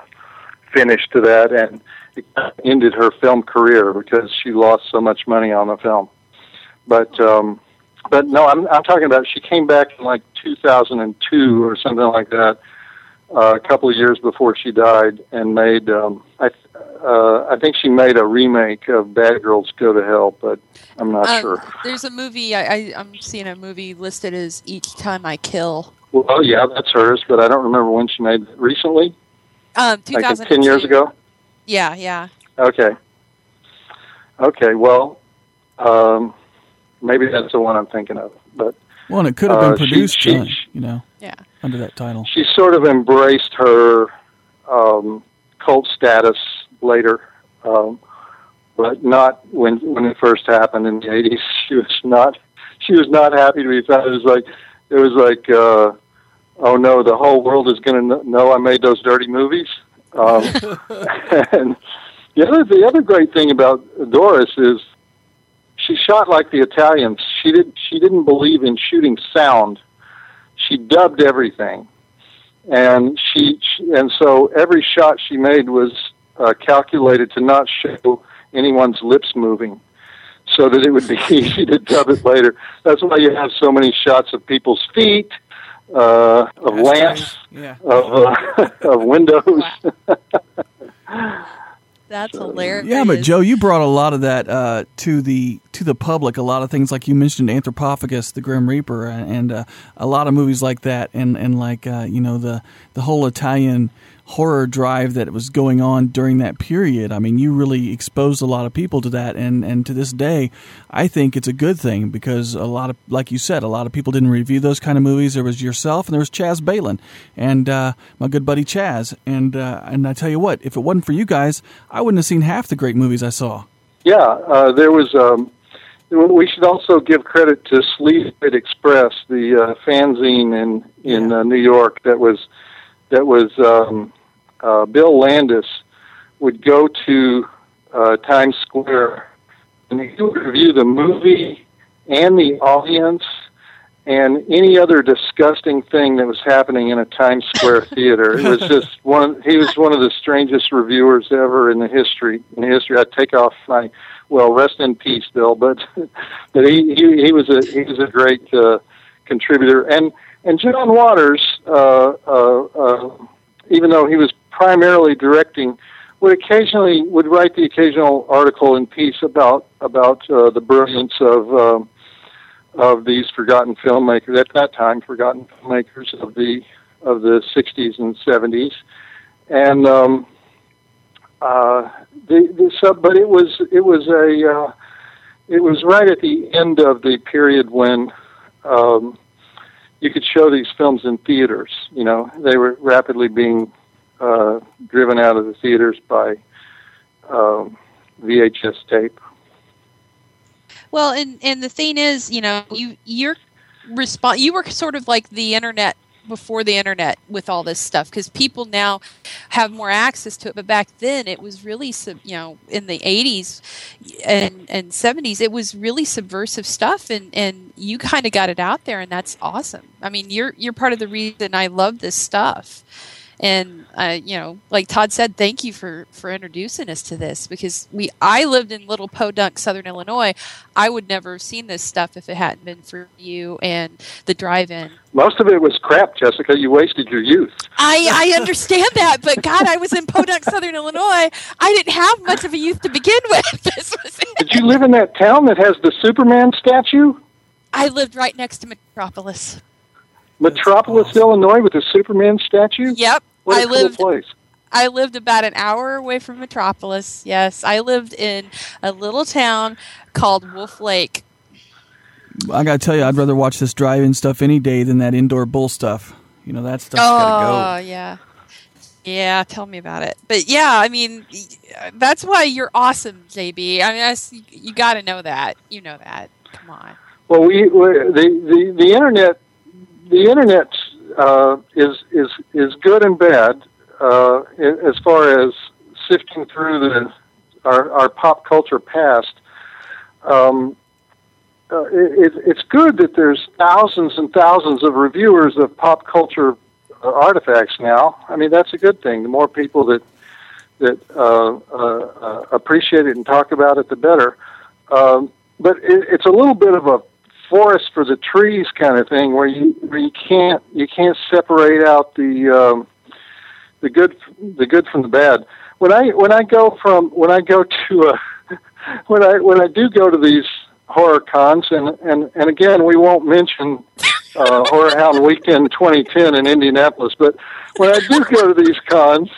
finish to that, and it ended her film career because she lost so much money on the film. But um, but no, I'm I'm talking about she came back in like two thousand two or something like that, uh, a couple of years before she died, and made. Um, I th- Uh, I think she made a remake of Bad Girls Go to Hell, but I'm not uh, sure. There's a movie, I, I, I'm seeing a movie listed as Each Time I Kill. Well, yeah, that's hers, but I don't remember when she made it. Recently? Um, like ten years ago? Yeah, yeah. Okay. Okay, well, um, maybe that's the one I'm thinking of. But well, and it could have been uh, produced, she, she, on, you know, yeah. under that title. She sort of embraced her um, cult status later, um, but not when when it first happened in the eighties. She was not she was not happy to be found. It was like it was like uh, oh no, the whole world is going to know I made those dirty movies. Um, and the other the other great thing about Doris is she shot like the Italians. She did she didn't believe in shooting sound. She dubbed everything, and she, she and so every shot she made was. Uh, calculated to not show anyone's lips moving so that it would be easy to dub it later. That's why you have so many shots of people's feet, uh, of That's lamps, nice. yeah. of, uh, of windows. Wow. That's so, hilarious. Yeah, but Joe, you brought a lot of that uh, to the to the public, a lot of things like you mentioned Anthropophagus, The Grim Reaper, and uh, a lot of movies like that, and, and like, uh, you know, the, the whole Italian horror drive that was going on during that period. I mean, you really exposed a lot of people to that, and, and to this day, I think it's a good thing because a lot of, like you said, a lot of people didn't review those kind of movies. There was yourself, and there was Chaz Balin, and uh, my good buddy Chaz, and uh, and I tell you what, if it wasn't for you guys, I wouldn't have seen half the great movies I saw. Yeah, uh, there was um, We should also give credit to Sleaford Express, the uh, fanzine in in uh, New York that was that was um, uh, Bill Landis would go to uh, Times Square and he would review the movie and the audience and any other disgusting thing that was happening in a Times Square theater. It was just one. He was one of the strangest reviewers ever in the history. In the history, I take off my. Well, rest in peace, Bill. But but he, he, he was a he was a great uh, contributor, and and John Waters, uh, uh, uh, even though he was primarily directing, would occasionally would write the occasional article and piece about about uh, the brilliance of um, of these forgotten filmmakers at that time, forgotten filmmakers of the of the sixties and seventies, and. Um, Uh, the, the sub, but it was it was a uh, it was right at the end of the period when um, you could show these films in theaters. You know, they were rapidly being uh, driven out of the theaters by um, V H S tape. Well, and and the thing is, you know, you you're resp- you were sort of like the internet. Before the internet with all this stuff, because people now have more access to it. But back then, it was really, sub, you know, in the eighties and, and seventies, it was really subversive stuff, and, and you kind of got it out there, and that's awesome. I mean, you're you're part of the reason I love this stuff. And, uh, you know, like Todd said, thank you for, for introducing us to this, because we I lived in Little Podunk, Southern Illinois. I would never have seen this stuff if it hadn't been for you and the drive-in. Most of it was crap, Jessica. You wasted your youth. I, I understand that, but God, I was in Podunk, Southern Illinois. I didn't have much of a youth to begin with. This was it. Did you live in that town that has the Superman statue? I lived right next to Metropolis. Metropolis, awesome. Illinois, with the Superman statue? Yep. What a I cool lived, place. I lived about an hour away from Metropolis, yes. I lived in a little town called Wolf Lake. I got to tell you, I'd rather watch this drive-in stuff any day than that indoor bull stuff. You know, that stuff's oh, got to go. Oh, yeah. Yeah, tell me about it. But yeah, I mean, that's why you're awesome, J B. I mean, I, you got to know that. You know that. Come on. Well, we, we the, the, the internet... The internet uh, is is is good and bad uh, as far as sifting through the our, our pop culture past. Um, uh, it, it's good that there's thousands and thousands of reviewers of pop culture artifacts now. I mean, that's a good thing. The more people that that uh, uh, appreciate it and talk about it, the better. Um, but it, it's a little bit of a forest for the trees kind of thing, where you where you can't you can't separate out the um, the good the good from the bad. When I when I go from when I go to a, when I when I do go to these horror cons, and and, and again we won't mention uh, Horror Hound Weekend twenty ten in Indianapolis, but when I do go to these cons,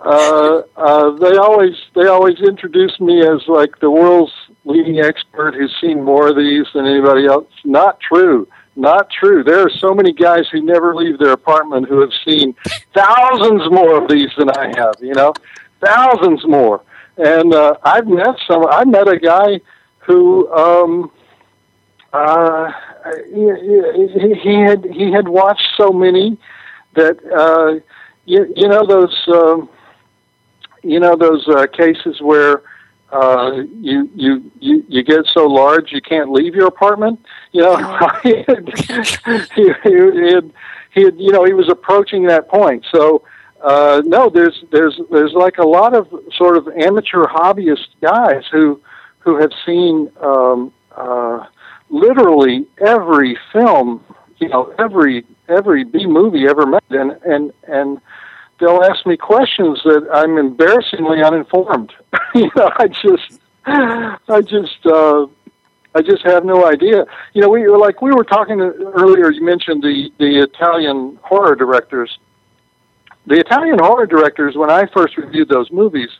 uh, uh, they always they always introduce me as like the world's leading expert who's seen more of these than anybody else. Not true. Not true. There are so many guys who never leave their apartment who have seen thousands more of these than I have, you know, thousands more. And uh, I've met some, I met a guy who, um, uh, he, he had, he had watched so many that, uh, you, you know, those, um, you know, those uh, cases where, Uh, you, you, you, you get so large you can't leave your apartment. You know, he, had, he, he, had, he had, you know, he was approaching that point. So, uh, no, there's, there's, there's like a lot of sort of amateur hobbyist guys who, who have seen, um, uh, literally every film, you know, every, every B movie ever made. And, and, and, they'll ask me questions that I'm embarrassingly uninformed. you know, I just, I just, uh, I just have no idea. You know, we were like we were talking earlier. You mentioned the the Italian horror directors. The Italian horror directors, when I first reviewed those movies,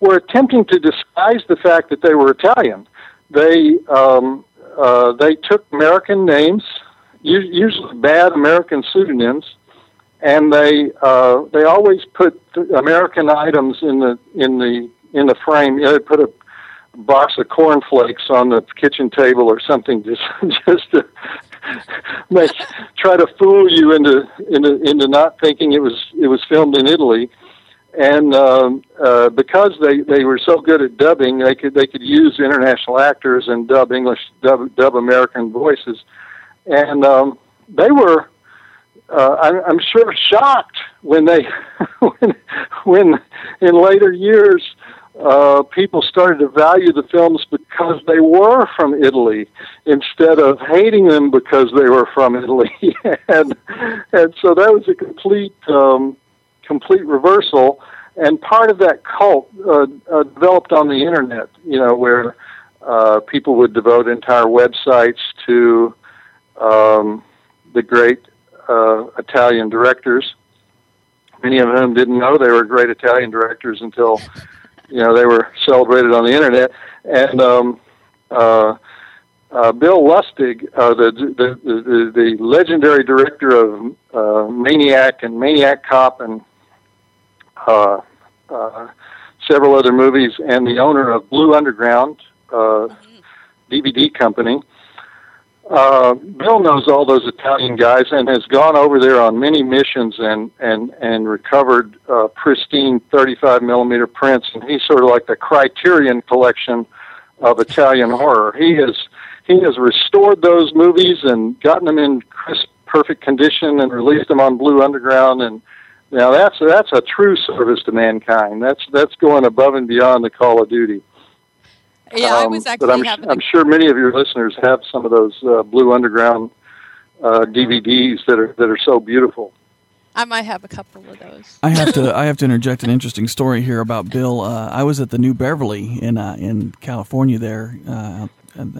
were attempting to disguise the fact that they were Italian. They um, uh, they took American names, usually bad American pseudonyms. And they uh, they always put American items in the in the in the frame. You know, they put a box of cornflakes on the kitchen table or something, just just to make try to fool you into into into not thinking it was it was filmed in Italy. And um, uh, because they, they were so good at dubbing, they could they could use international actors and dub English, dub, dub American voices, and um, they were uh, I'm, I'm sure shocked when they when, when in later years uh, people started to value the films because they were from Italy instead of hating them because they were from Italy, and and so that was a complete. Um, complete reversal, and part of that cult uh, uh, developed on the internet, you know, where uh, people would devote entire websites to um, the great uh, Italian directors. Many of them didn't know they were great Italian directors until, you know, they were celebrated on the internet. And um, uh, uh, Bill Lustig, uh, the, the, the, the legendary director of uh, Maniac and Maniac Cop and Uh, uh, several other movies, and the owner of Blue Underground uh, D V D company. Uh, Bill knows all those Italian guys and has gone over there on many missions and and and recovered uh, pristine thirty-five millimeter prints, and he's sort of like the Criterion Collection of Italian horror. He has he has restored those movies and gotten them in crisp, perfect condition and released them on Blue Underground. And now that's that's a true service to mankind. That's that's going above and beyond the call of duty. Yeah, um, I was actually. But I'm, having I'm sure many of your listeners have some of those uh, Blue Underground uh, D V Ds that are that are so beautiful. I might have a couple of those. I have to I have to interject an interesting story here about Bill. Uh, I was at the New Beverly in uh, in California there, uh,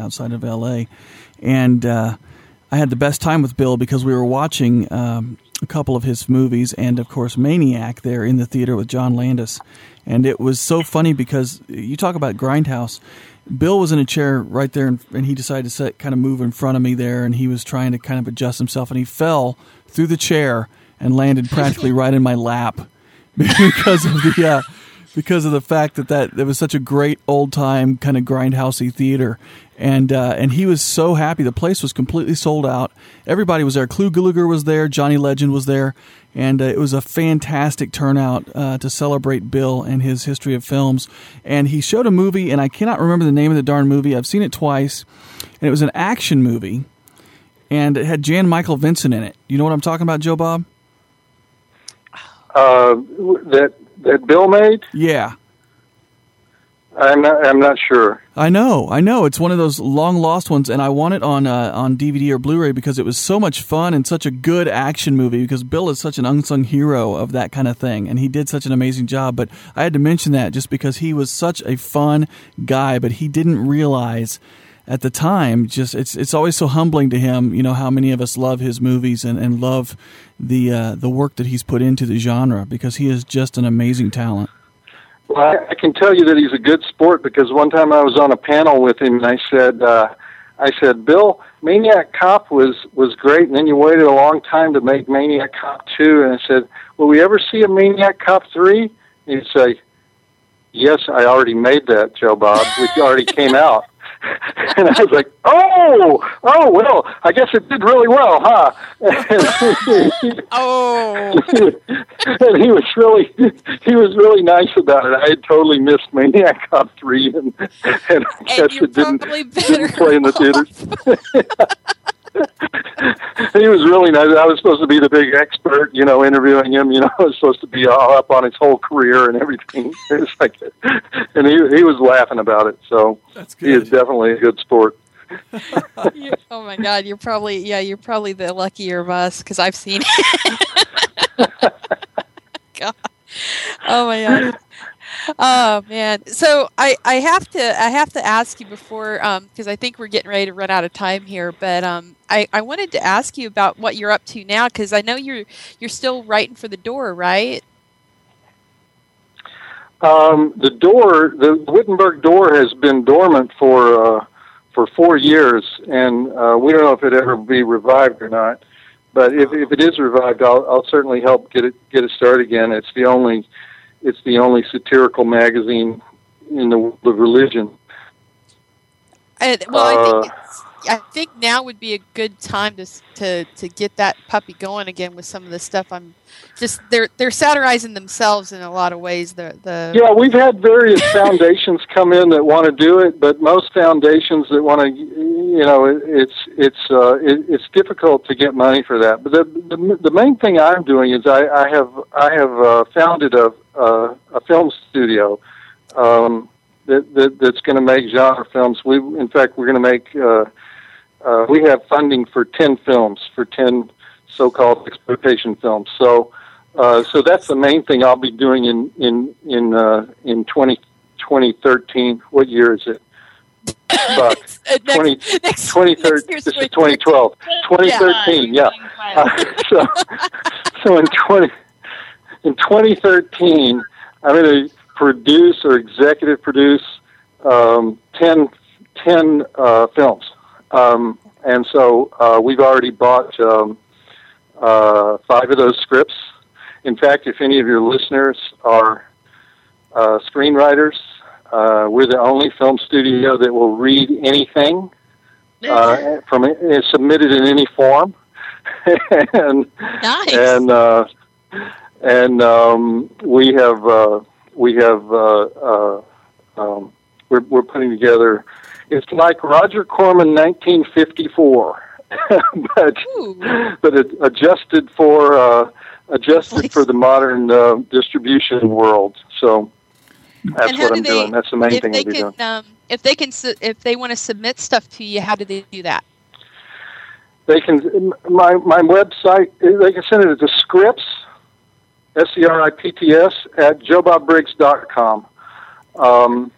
outside of L A, and uh, I had the best time with Bill because we were watching. Um, a couple of his movies, and of course Maniac there in the theater with John Landis. And it was so funny because you talk about Grindhouse. Bill was in a chair right there, and, and he decided to set, kind of move in front of me there, and he was trying to kind of adjust himself, and he fell through the chair and landed practically right in my lap because of the uh, because of the fact that, that it was such a great old-time kind of grindhousey theater. And uh, and he was so happy. The place was completely sold out. Everybody was there. Clu Gulager was there. Johnny Legend was there. And uh, it was a fantastic turnout uh, to celebrate Bill and his history of films. And he showed a movie, and I cannot remember the name of the darn movie. I've seen it twice. And it was an action movie. And it had Jan Michael Vincent in it. You know what I'm talking about, Joe Bob? Uh, that that Bill made? Yeah. I'm not. I'm not sure. I know. I know. It's one of those long lost ones, and I want it on uh, on D V D or Blu-ray because it was so much fun and such a good action movie. Because Bill is such an unsung hero of that kind of thing, and he did such an amazing job. But I had to mention that just because he was such a fun guy, but he didn't realize at the time. Just it's it's always so humbling to him, you know, how many of us love his movies and, and love the uh, the work that he's put into the genre because he is just an amazing talent. Well, I can tell you that he's a good sport because one time I was on a panel with him and I said, uh, I said, Bill, Maniac Cop was, was great, and then you waited a long time to make Maniac Cop two. And I said, will we ever see a Maniac Cop three? And he'd say, yes, I already made that, Joe Bob, which already came out. And I was like, oh, oh, well, I guess it did really well, huh? And oh. And he was really, he was really nice about it. I had totally missed Maniac Cop three, and, and I and guess it didn't, didn't play in the theaters. He was really nice. I was supposed to be the big expert, you know, interviewing him. You know, I was supposed to be all up on his whole career and everything. It was like, and he he was laughing about it. So he is definitely a good sport. you, oh my God, you're probably yeah, you're probably the luckier of us because I've seen it. God, oh my God. Oh man! So I, I have to I have to ask you before because um, I think we're getting ready to run out of time here. But um, I I wanted to ask you about what you're up to now because I know you're you're still writing for The Door, right? Um, the Door, the Wittenberg Door, has been dormant for uh, for four years, and uh, we don't know if it ever be revived or not. But if if it is revived, I'll I'll certainly help get it get it started again. It's the only. It's the only satirical magazine in the world of religion I, well, uh, I think it's, I think now would be a good time to to to get that puppy going again with some of the stuff. I'm just they're they're satirizing themselves in a lot of ways. The the yeah, we've had various foundations come in that want to do it, but most foundations that want to, you know, it, it's it's uh, it, it's difficult to get money for that. But the the, the main thing I'm doing is I, I have I have uh, founded a uh, a film studio. Um, That, that, that's going to make genre films. We, in fact, we're going to make. Uh, uh, we have funding for ten films, for ten so-called exploitation films. So, uh, so that's the main thing I'll be doing in in in uh, in twenty thirteen. What year is it? Fuck. twenty, next, twenty thirteen. Next this is twenty twelve. twenty thirteen. Yeah. yeah. Uh, so, so in twenty in twenty thirteen, I'm going to produce or executive produce um, ten, ten uh, films. Um, and so uh, we've already bought um, uh, five of those scripts. In fact, if any of your listeners are uh, screenwriters, uh, we're the only film studio that will read anything uh, from uh, submitted in any form. and, nice. And, uh, and um, we have... Uh, We have uh, uh, um, we're we're putting together. It's like Roger Corman, nineteen fifty-four, but Ooh. but it adjusted for uh, adjusted like, for the modern uh, distribution world. So that's what I'm they, doing. That's the main if thing they I'm can, doing. Um, if they can, su- if they want to submit stuff to you, how do they do that? They can. My my website. They can send it to scripts. S E R I P T S at joe bob briggs dot com. Um,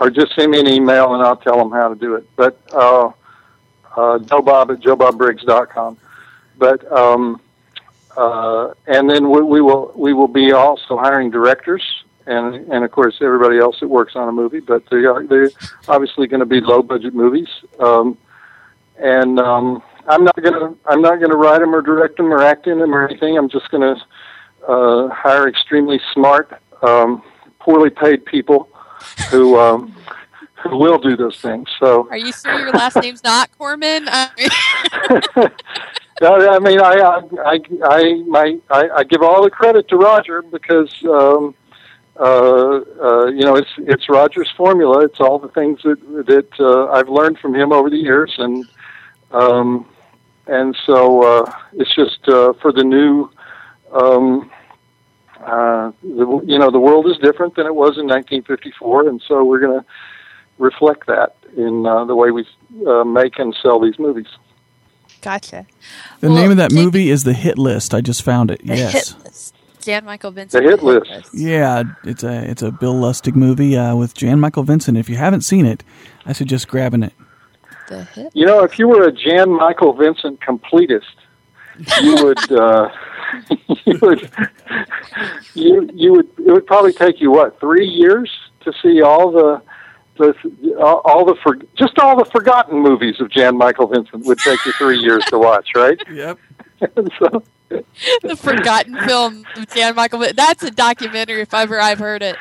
or just send me an email and I'll tell them how to do it. But uh, uh, joebob at joe bob briggs dot com. But um, uh, and then we, we will we will be also hiring directors and and of course everybody else that works on a movie. But they are they're obviously going to be low budget movies. Um, and um, I'm not gonna I'm not gonna write them or direct them or act in them or anything. I'm just gonna Uh, hire extremely smart, um, poorly paid people who um, who will do those things. So, are you sure your last name's not Corman? I mean, no, I, mean I, I, I, my, I, I give all the credit to Roger because um, uh, uh, you know it's it's Roger's formula. It's all the things that that uh, I've learned from him over the years, and um, and so uh, it's just uh, for the new. Um, uh, the, you know, the world is different than it was in nineteen fifty-four, and so we're going to reflect that in uh, the way we uh, make and sell these movies. Gotcha. The well, name of that movie you, is The Hit List. I just found it. The yes. Hit List. Jan Michael Vincent. The Hit List. List. Yeah, it's a it's a Bill Lustig movie uh, with Jan Michael Vincent. If you haven't seen it, I suggest grabbing it. The Hit You know, if you were a Jan Michael Vincent completist, you would. Uh, you would, you, you would. It would probably take you what three years to see all the, the all the for, just all the forgotten movies of Jan Michael Vincent would take you three years to watch, right? Yep. so, the forgotten film of Jan Michael. That's a documentary if ever I've heard it.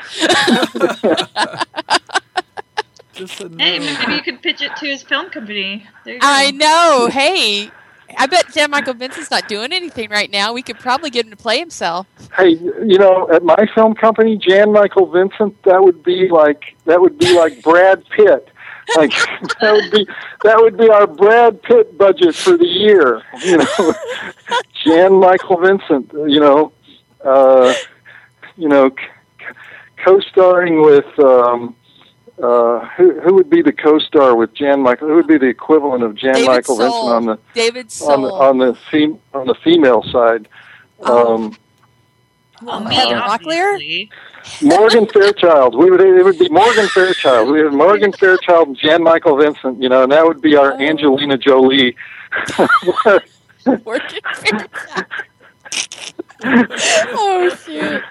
just hey, maybe you could pitch it to his film company. There you go. I know. Hey. I bet Jan Michael Vincent's not doing anything right now. We could probably get him to play himself. Hey, you know, at my film company, Jan Michael Vincent, that would be like that would be like Brad Pitt. Like that would be that would be our Brad Pitt budget for the year. You know, Jan Michael Vincent. You know, uh, you know, c- co-starring with um, Uh, who who would be the co-star with Jan Michael? Who would be the equivalent of Jan David Michael Soul. Vincent on the David Soul. on the on the, fem- on the female side? Um, well, um, me, obviously. Morgan Fairchild. We would it would be Morgan Fairchild. We have Morgan Fairchild and Jan Michael Vincent. You know, and that would be our oh. Angelina Jolie. Morgan Fairchild. Oh shoot!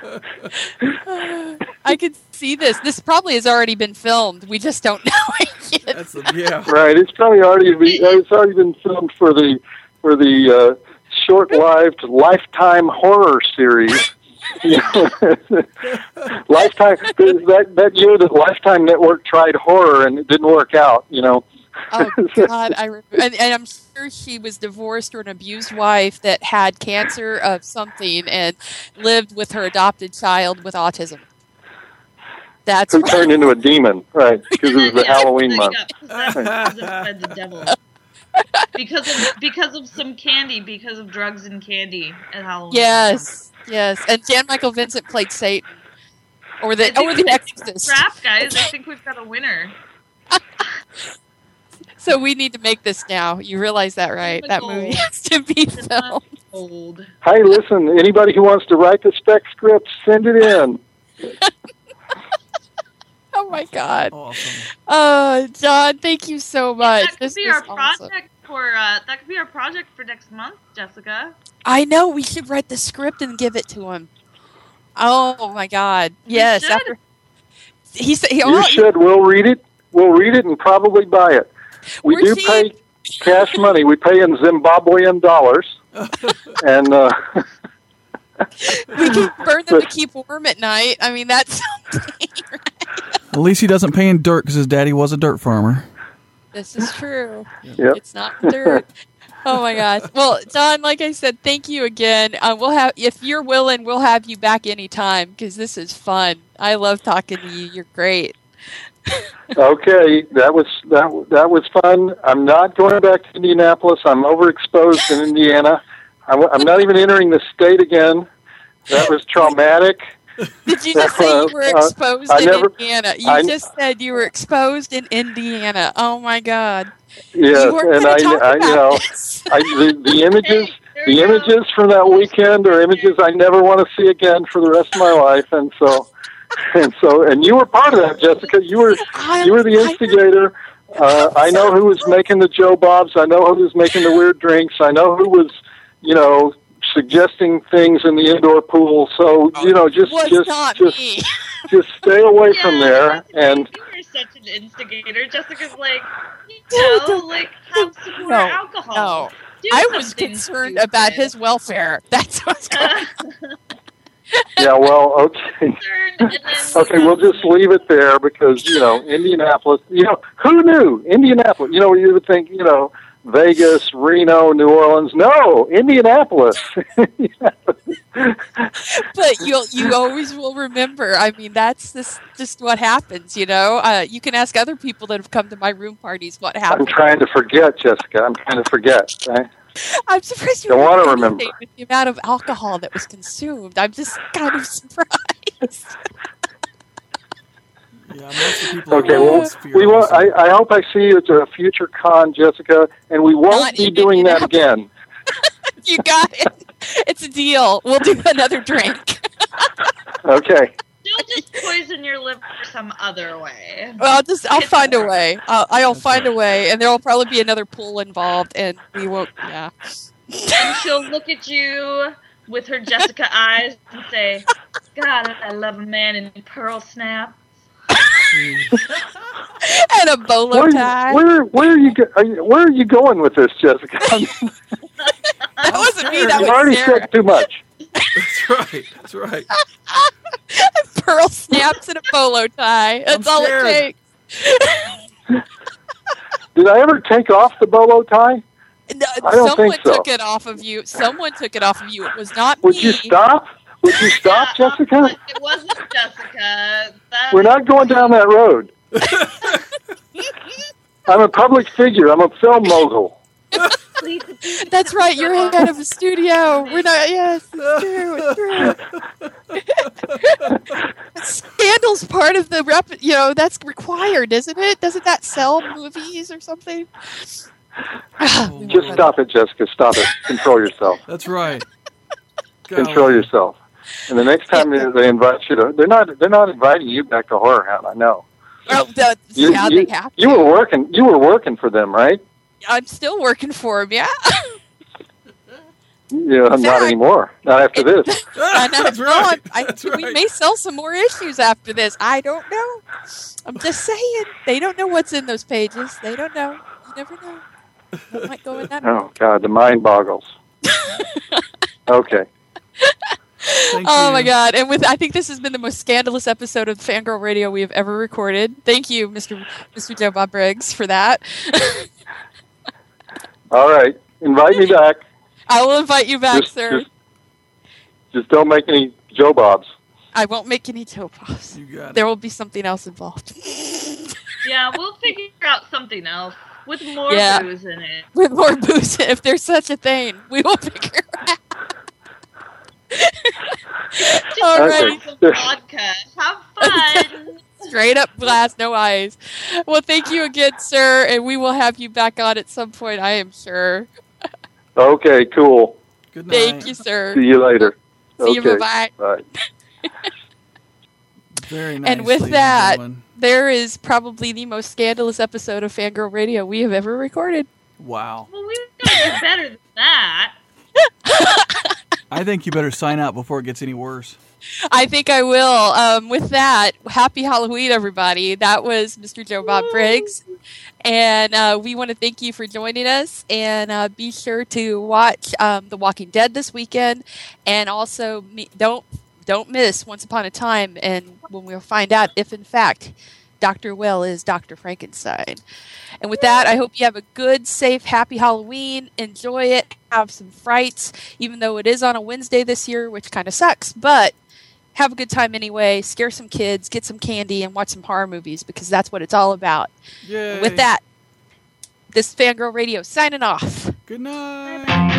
Uh, I could see this. This probably has already been filmed. We just don't know it yet. That's a, yeah. Right. It's probably already been, it's already been filmed for the for the uh, short-lived Lifetime horror series Lifetime, that, that year that Lifetime Network tried horror and it didn't work out, you know. Oh, God, I remember. And, and I'm sure she was divorced or an abused wife that had cancer of something and lived with her adopted child with autism. That's Who right. turned into a demon, right, because it was the Halloween month. The devil. Because of, because of some candy, because of drugs and candy at Halloween. Yes, yes. And Jan Michael Vincent played Satan. Or the, oh, or the Exorcist. Crap, guys. I think we've got a winner. So we need to make this now. You realize that, right? That movie has to be filmed. Hey, listen, anybody who wants to write the spec script, send it in. Oh, my God. Awesome. Uh, John, thank you so much. Yeah, that, could this be our awesome. project for, uh, that could be our project for next month, Jessica. I know. We should write the script and give it to him. Oh, my God. Yes. You should. After, he said, he, oh, you should. We'll read it. We'll read it and probably buy it. We We're do cheap. pay cash money. We pay in Zimbabwean dollars, and uh, we can burn them but, to keep warm at night. I mean, that's something. Right? At least he doesn't pay in dirt because his daddy was a dirt farmer. This is true. Yep. It's not dirt. Oh my gosh! Well, John, like I said, thank you again. Uh, we'll have, if you're willing, we'll have you back anytime because this is fun. I love talking to you. You're great. Okay, that was that, that was fun. I'm not going back to Indianapolis. I'm overexposed in Indiana. I'm, I'm not even entering the state again. That was traumatic. Did you just say you were exposed uh, in never, Indiana? You I, just said you were exposed in Indiana. Oh my God! Yes, you and I, talk I, about you know, I, the, the images, hey, the images go. from that weekend are images I never want to see again for the rest of my life, and so. And so, and you were part of that, Jessica. You were, you were the instigator. Uh, I know who was making the Joe Bobs. I know who was making the weird drinks. I know who was, you know, suggesting things in the indoor pool. So, you know, just just just, just stay away yeah, from there. And you were such an instigator. Jessica's like, you know, like have some more no, alcohol. No. I was concerned about his welfare. That's what's going on. Yeah, well, okay. Okay, we'll just leave it there because, you know, Indianapolis, you know, who knew? Indianapolis, you know, you would think, you know, Vegas, Reno, New Orleans. No, Indianapolis. But you'll, you always will remember. I mean, that's this, just what happens, you know. Uh, you can ask other people that have come to my room parties what happened. I'm trying to forget, Jessica. I'm trying to forget, right? I'm surprised you don't want to remember with the amount of alcohol that was consumed. I'm just kind of surprised. Yeah, most people okay, well, we will, I, I hope I see you at a future con, Jessica, and we won't Not be doing that again. You got it. It's a deal. We'll do another drink. Okay. You'll just poison your liver some other way. Well, I'll just I'll find a way. I'll, I'll find a way, and there will probably be another pool involved, and we won't. Yeah. And she'll look at you with her Jessica eyes and say, "God, I love a man in pearl snap." And a bolo where, tie. Where where are you, are you where are you going with this, Jessica? That wasn't me. That you was already Sarah. Said too much. That's right. That's right. Pearl snaps and a bolo tie. That's all it takes. Did I ever take off the bolo tie? No, I don't someone think so. took it off of you. Someone took it off of you. It was not Would me. Would you stop? Would you stop, yeah, Jessica? It wasn't Jessica. That We're not going down that road. I'm a public figure. I'm a film mogul. That's right. You're head of a studio. We're not. Yes, it's true. It's true. Scandal's part of the rep. You know, that's required, isn't it? Doesn't that sell movies or something? Oh, just stop it, Jessica. Stop it. Control yourself. That's right. Go. Control yourself. And the next time yeah. they, they invite you to, they're not. They're not inviting you back to Horror Hound. I know. Oh, the, you, yeah, you, they have to. You were working. You were working for them, right? I'm still working for him, yeah. Yeah, I'm not anymore. Not after this. I know. That's right. I, That's right. We may sell some more issues after this. I don't know. I'm just saying. They don't know what's in those pages. They don't know. You never know. What might go in that? Oh, God, the mind boggles. Okay. Thank oh you. my God. And with I think this has been the most scandalous episode of Fangirl Radio we have ever recorded. Thank you, Mister Mister Joe Bob Briggs, for that. All right. Invite me back. I will invite you back, just, sir. Just, just don't make any Joe Bobs. I won't make any Joe Bobs. You got it. There will be something else involved. Yeah, we'll figure out something else. With more yeah. booze in it. With more booze, if there's such a thing, we will figure it out. All right. Vodka. Have fun. Straight up glass, no ice. Well, thank you again, sir, and we will have you back on at some point, I am sure. Okay, cool. Good night. Thank you, sir. See you later. See okay. you, bye-bye. Bye. Very nice. And with that, everyone. There is probably the most scandalous episode of Fangirl Radio we have ever recorded. Wow. Well, we've got to do better than that. I think you better sign out before it gets any worse. I think I will. Um, with that, happy Halloween, everybody. That was Mister Joe Bob Briggs. And uh, we want to thank you for joining us. And uh, be sure to watch um, The Walking Dead this weekend. And also, me- don't... Don't miss Once Upon a Time, and when we'll find out if, in fact, Doctor Whale is Doctor Frankenstein. And with that, I hope you have a good, safe, happy Halloween. Enjoy it. Have some frights, even though it is on a Wednesday this year, which kind of sucks. But have a good time anyway. Scare some kids, get some candy, and watch some horror movies, because that's what it's all about. Yay. With that, this is Fangirl Radio signing off. Good night. Bye-bye.